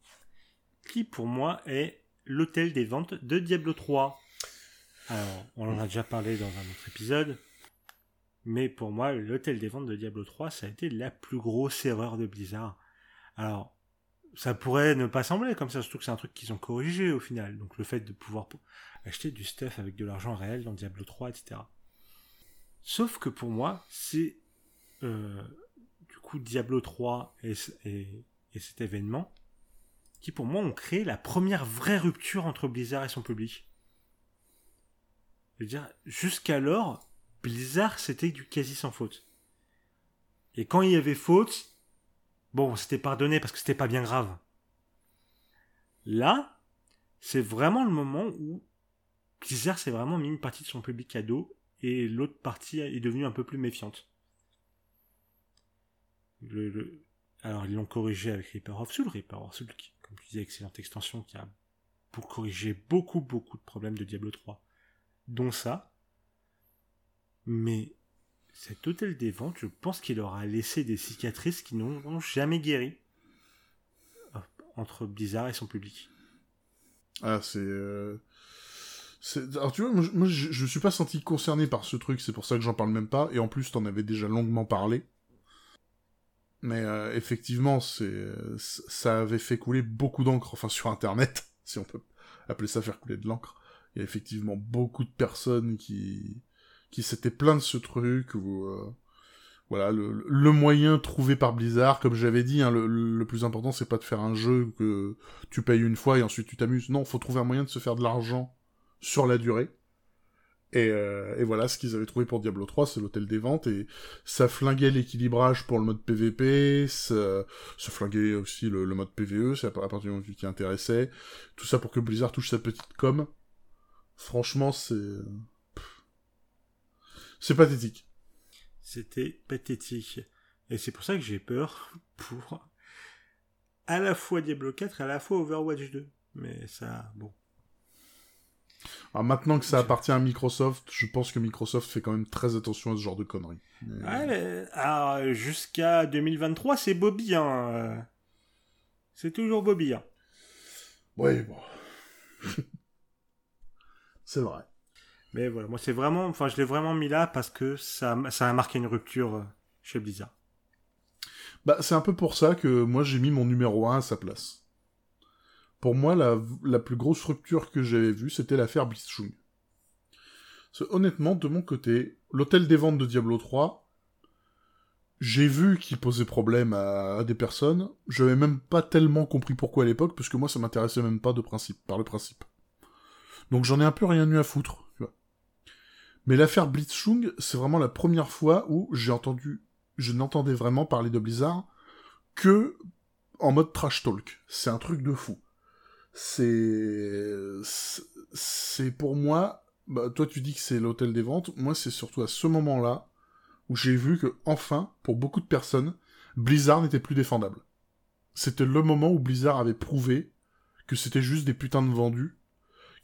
qui pour moi est l'hôtel des ventes de Diablo trois. Alors, on en a déjà parlé dans un autre épisode, mais pour moi, l'hôtel des ventes de Diablo trois, ça a été la plus grosse erreur de Blizzard. Alors, ça pourrait ne pas sembler comme ça, surtout que c'est un truc qu'ils ont corrigé au final. Donc le fait de pouvoir acheter du stuff avec de l'argent réel dans Diablo trois, et cetera. Sauf que pour moi, c'est euh, du coup Diablo trois et, et, et cet événement qui pour moi ont créé la première vraie rupture entre Blizzard et son public. Je veux dire, jusqu'alors... Blizzard, c'était du quasi sans faute. Et quand il y avait faute, bon, c'était pardonné parce que c'était pas bien grave. Là, c'est vraiment le moment où Blizzard s'est vraiment mis une partie de son public à dos et l'autre partie est devenue un peu plus méfiante. Le, le... Alors ils l'ont corrigé avec Reaper of Souls, Reaper of Souls qui, comme tu disais, excellente extension qui a pour corriger beaucoup beaucoup de problèmes de Diablo trois, dont ça. Mais cet hôtel des ventes, je pense qu'il leur a laissé des cicatrices qui n'ont jamais guéri entre Blizzard et son public. Ah c'est, euh... c'est... alors tu vois, moi, moi je, je me suis pas senti concerné par ce truc, c'est pour ça que j'en parle même pas. Et en plus t'en avais déjà longuement parlé. Mais euh, effectivement, c'est ça avait fait couler beaucoup d'encre, enfin sur Internet, si on peut appeler ça faire couler de l'encre. Il y a effectivement beaucoup de personnes qui qui s'étaient plaintes de ce truc, ou euh, voilà le, le moyen trouvé par Blizzard, comme j'avais dit, hein, le, le plus important c'est pas de faire un jeu que tu payes une fois et ensuite tu t'amuses. Non, faut trouver un moyen de se faire de l'argent sur la durée. Et, euh, et voilà, ce qu'ils avaient trouvé pour Diablo trois, c'est l'hôtel des ventes, et ça flinguait l'équilibrage pour le mode P V P, ça, ça flinguait aussi le, le mode P V E, c'est à partir du moment qui intéressait, tout ça pour que Blizzard touche sa petite com. Franchement, c'est... Pff. C'est pathétique. C'était pathétique. Et c'est pour ça que j'ai peur pour à la fois Diablo quatre et à la fois Overwatch deux. Mais ça, bon... Alors maintenant que ça appartient à Microsoft, je pense que Microsoft fait quand même très attention à ce genre de conneries. Mais... Ouais, mais, alors, jusqu'à deux mille vingt-trois, c'est Bobby, hein. C'est toujours Bobby, hein. Ouais, bon. C'est vrai. Mais voilà, moi c'est vraiment, enfin je l'ai vraiment mis là parce que ça, ça a marqué une rupture chez Blizzard. Bah c'est un peu pour ça que moi j'ai mis mon numéro un à sa place. Pour moi, la, la plus grosse rupture que j'avais vue, c'était l'affaire Blitzchung. Honnêtement, de mon côté, l'hôtel des ventes de Diablo trois, j'ai vu qu'il posait problème à, à des personnes. Je n'avais même pas tellement compris pourquoi à l'époque, parce que moi, ça m'intéressait même pas de principe, par le principe. Donc j'en ai un peu rien eu à foutre, tu vois. Mais l'affaire Blitzchung, c'est vraiment la première fois où j'ai entendu, je n'entendais vraiment parler de Blizzard que en mode trash talk. C'est un truc de fou. C'est... c'est pour moi... Bah, toi, tu dis que c'est l'hôtel des ventes. Moi, c'est surtout à ce moment-là où j'ai vu que, enfin, pour beaucoup de personnes, Blizzard n'était plus défendable. C'était le moment où Blizzard avait prouvé que c'était juste des putains de vendus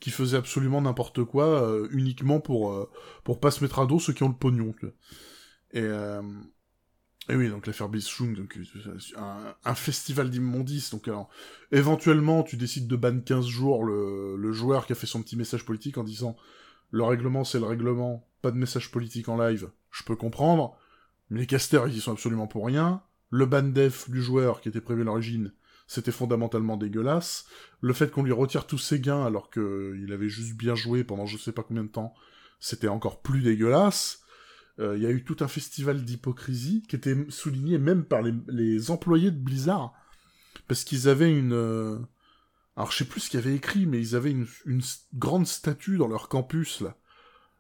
qui faisaient absolument n'importe quoi euh, uniquement pour, euh, pour pas se mettre à dos ceux qui ont le pognon. Tu vois. Et... Euh... Et oui, donc l'affaire Blitzchung, donc un, un festival d'immondices. Donc alors, éventuellement, tu décides de ban quinze jours le, le joueur qui a fait son petit message politique en disant « Le règlement, c'est le règlement, pas de message politique en live, je peux comprendre, mais les casters, ils y sont absolument pour rien. Le ban def du joueur qui était prévu à l'origine, c'était fondamentalement dégueulasse. Le fait qu'on lui retire tous ses gains alors qu'il avait juste bien joué pendant je sais pas combien de temps, c'était encore plus dégueulasse. » Il euh, y a eu tout un festival d'hypocrisie qui était souligné même par les, les employés de Blizzard, parce qu'ils avaient une... Euh... Alors je sais plus ce qu'ils avaient écrit, mais ils avaient une, une grande statue dans leur campus, là,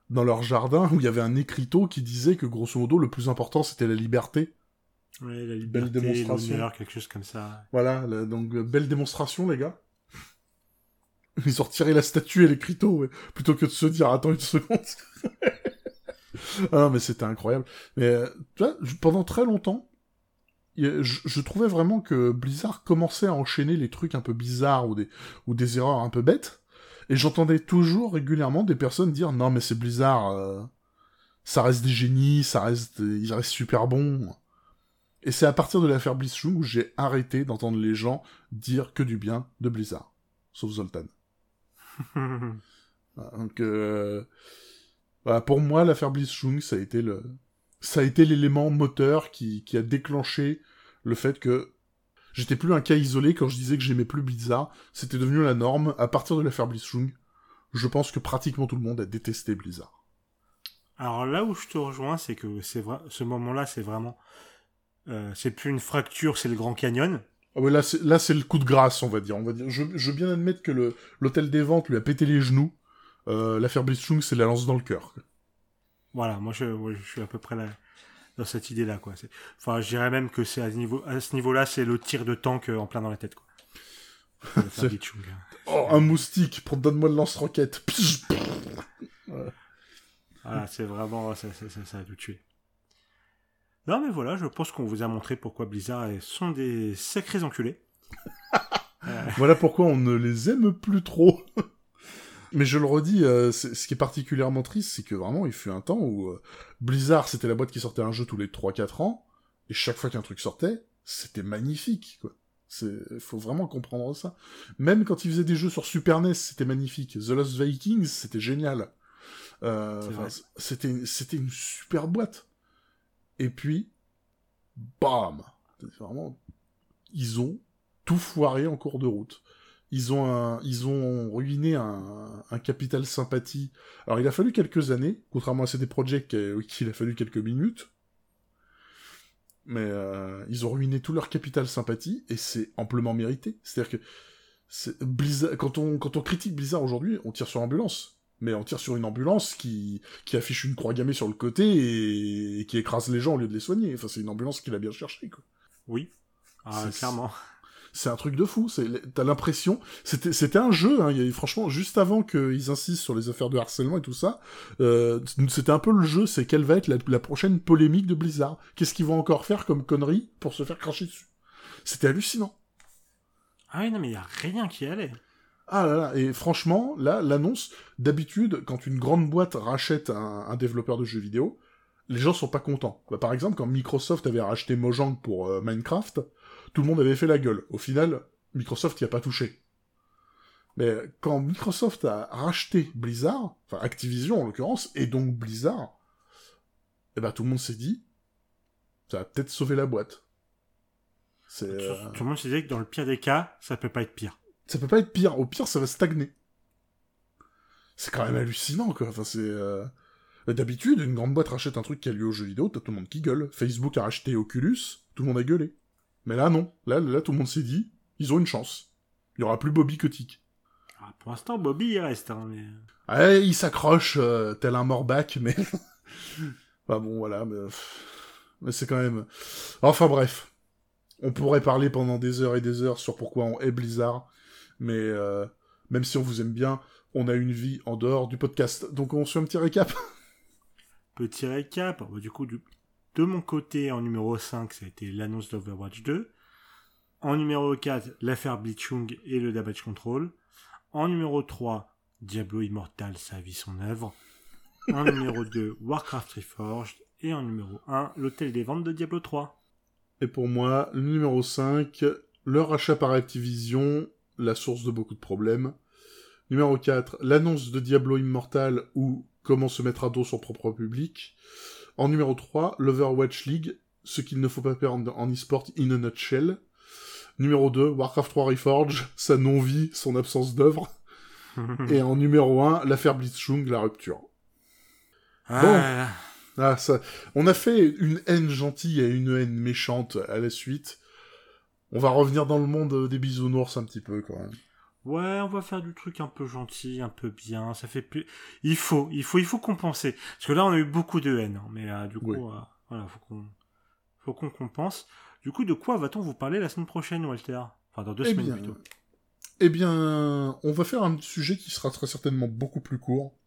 dans leur jardin, où il y avait un écriteau qui disait que grosso modo le plus important c'était la liberté. Oui, la liberté, belle démonstration. L'honneur, quelque chose comme ça. Voilà, la, donc belle démonstration les gars. Ils ont retiré la statue et l'écriteau, ouais, plutôt que de se dire « Attends une seconde !» Ah non, mais c'était incroyable. Mais euh, là, pendant très longtemps, je, je trouvais vraiment que Blizzard commençait à enchaîner les trucs un peu bizarres ou des, ou des erreurs un peu bêtes. Et j'entendais toujours régulièrement des personnes dire « Non, mais c'est Blizzard, euh, ça reste des génies, ça reste, ils restent super bons. » Et c'est à partir de l'affaire Blitzchung où j'ai arrêté d'entendre les gens dire que du bien de Blizzard. Sauf Zoltan. Donc... Euh... Voilà, pour moi, l'affaire Blitzchung, ça a été le, ça a été l'élément moteur qui, qui a déclenché le fait que j'étais plus un cas isolé quand je disais que j'aimais plus Blizzard. C'était devenu la norme. À partir de l'affaire Blitzchung, je pense que pratiquement tout le monde a détesté Blizzard. Alors là où je te rejoins, c'est que c'est vrai, ce moment-là, c'est vraiment, euh, c'est plus une fracture, c'est le Grand Canyon. Ah ouais, là, c'est, là, c'est le coup de grâce, on va dire. On va dire, je, je veux bien admettre que le, l'hôtel des ventes lui a pété les genoux. Euh, l'affaire Blitzchung, c'est la lance dans le cœur. Voilà, moi je, moi, je suis à peu près là, dans cette idée-là, quoi. C'est, enfin, je dirais même que c'est à ce niveau, à ce niveau-là, c'est le tir de tank en plein dans la tête, quoi. C'est... Blitzchung. Oh, un moustique, pour... donne-moi le lance-roquette. Voilà, c'est vraiment, ça, ça, ça, ça a tout tué. Non mais voilà, je pense qu'on vous a montré pourquoi Blizzard sont des sacrés enculés. euh... Voilà pourquoi on ne les aime plus trop. Mais je le redis, euh, ce qui est particulièrement triste, c'est que vraiment, il fut un temps où euh, Blizzard, c'était la boîte qui sortait un jeu tous les trois quatre ans, et chaque fois qu'un truc sortait, c'était magnifique, quoi. C'est... Faut vraiment comprendre ça. Même quand ils faisaient des jeux sur Super N E S, c'était magnifique. The Lost Vikings, c'était génial. Euh, c'était, c'était une super boîte. Et puis, bam! C'est vraiment... Ils ont tout foiré en cours de route. Ils ont, un, ils ont ruiné un, un capital sympathie. Alors, il a fallu quelques années, contrairement à C D Projekt, qu'il a fallu quelques minutes. Mais euh, ils ont ruiné tout leur capital sympathie, et c'est amplement mérité. C'est-à-dire que c'est Blizzard, quand, on, quand on critique Blizzard aujourd'hui, on tire sur ambulance. Mais on tire sur une ambulance qui, qui affiche une croix gammée sur le côté et, et qui écrase les gens au lieu de les soigner. Enfin, c'est une ambulance qu'il a bien cherchée, quoi. Oui, ah, c'est, clairement. C'est un truc de fou, c'est, t'as l'impression... C'était, c'était un jeu, hein, y a, franchement, juste avant qu'ils insistent sur les affaires de harcèlement et tout ça, euh, c'était un peu le jeu, c'est quelle va être la, la prochaine polémique de Blizzard. Qu'est-ce qu'ils vont encore faire comme conneries pour se faire cracher dessus. C'était hallucinant. Ah oui, non, mais il n'y a rien qui allait. Ah là là, et franchement, là, l'annonce, d'habitude, quand une grande boîte rachète un, un développeur de jeux vidéo, les gens sont pas contents. Bah, par exemple, quand Microsoft avait racheté Mojang pour euh, Minecraft... Tout le monde avait fait la gueule. Au final, Microsoft n'y a pas touché. Mais quand Microsoft a racheté Blizzard, enfin Activision en l'occurrence, et donc Blizzard, eh ben tout le monde s'est dit, ça va peut-être sauver la boîte. C'est, euh... Tout le monde s'est dit que dans le pire des cas, ça peut pas être pire. Ça peut pas être pire. Au pire, ça va stagner. C'est quand même hallucinant, quoi. Enfin, c'est... Euh... D'habitude, une grande boîte rachète un truc qui a lieu aux jeux vidéo, t'as tout le monde qui gueule. Facebook a racheté Oculus, tout le monde a gueulé. Mais là, non. Là, là, tout le monde s'est dit, ils ont une chance. Il n'y aura plus Bobby Kotick. Ah, pour l'instant, Bobby, il reste. Hein, mais... Ah, il s'accroche, euh, tel un Morbac, mais... Enfin bon, voilà, mais... mais c'est quand même... Enfin bref, on pourrait parler pendant des heures et des heures sur pourquoi on hait Blizzard, mais euh, même si on vous aime bien, on a une vie en dehors du podcast. Donc on se fait un petit récap. Petit récap, bah, du coup... du. De mon côté, en numéro cinq, ça a été l'annonce d'Overwatch deux. En numéro quatre, l'affaire Blitzchung et le damage control. En numéro trois, Diablo Immortal, sa vie, son œuvre. En numéro deux, Warcraft Reforged. Et en numéro un, l'hôtel des ventes de Diablo trois. Et pour moi, le numéro cinq, le rachat par Activision, la source de beaucoup de problèmes. Numéro quatre, l'annonce de Diablo Immortal ou comment se mettre à dos son propre public. En numéro trois, l'Overwatch League, ce qu'il ne faut pas perdre en e-sport in a nutshell. Numéro deux, Warcraft trois Reforged, sa non-vie, son absence d'œuvre. Et en numéro un, l'affaire Blitzchung, la rupture. Ah. Bon. Ah, ça... On a fait une haine gentille et une haine méchante à la suite. On va revenir dans le monde des bisounours un petit peu, quand même. Ouais, on va faire du truc un peu gentil, un peu bien, ça fait plus... Il faut, il faut, il faut compenser. Parce que là, on a eu beaucoup de haine, hein, mais là, du coup, oui. euh, voilà, faut qu'on, faut qu'on compense. Du coup, de quoi va-t-on vous parler la semaine prochaine, Walter ? Enfin, dans deux eh semaines, bien, plutôt. Eh bien, on va faire un sujet qui sera très certainement beaucoup plus court,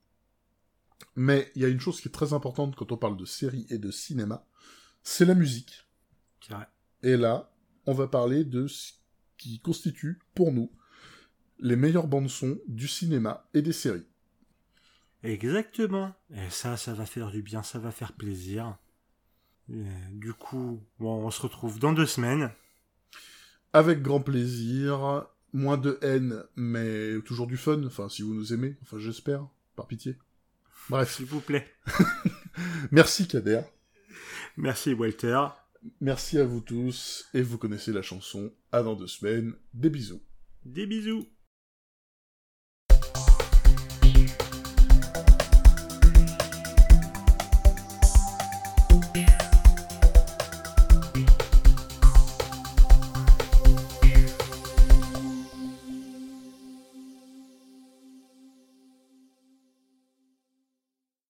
mais il y a une chose qui est très importante quand on parle de séries et de cinéma, c'est la musique. C'est vrai. Et là, on va parler de ce qui constitue, pour nous, les meilleures bandes-sons du cinéma et des séries. Exactement. Et ça, ça va faire du bien, ça va faire plaisir. Et du coup, bon, on se retrouve dans deux semaines. Avec grand plaisir. Moins de haine, mais toujours du fun. Enfin, si vous nous aimez. Enfin, j'espère. Par pitié. Bref. S'il vous plaît. Merci, Kader. Merci, Walter. Merci à vous tous. Et vous connaissez la chanson. À dans deux semaines. Des bisous. Des bisous.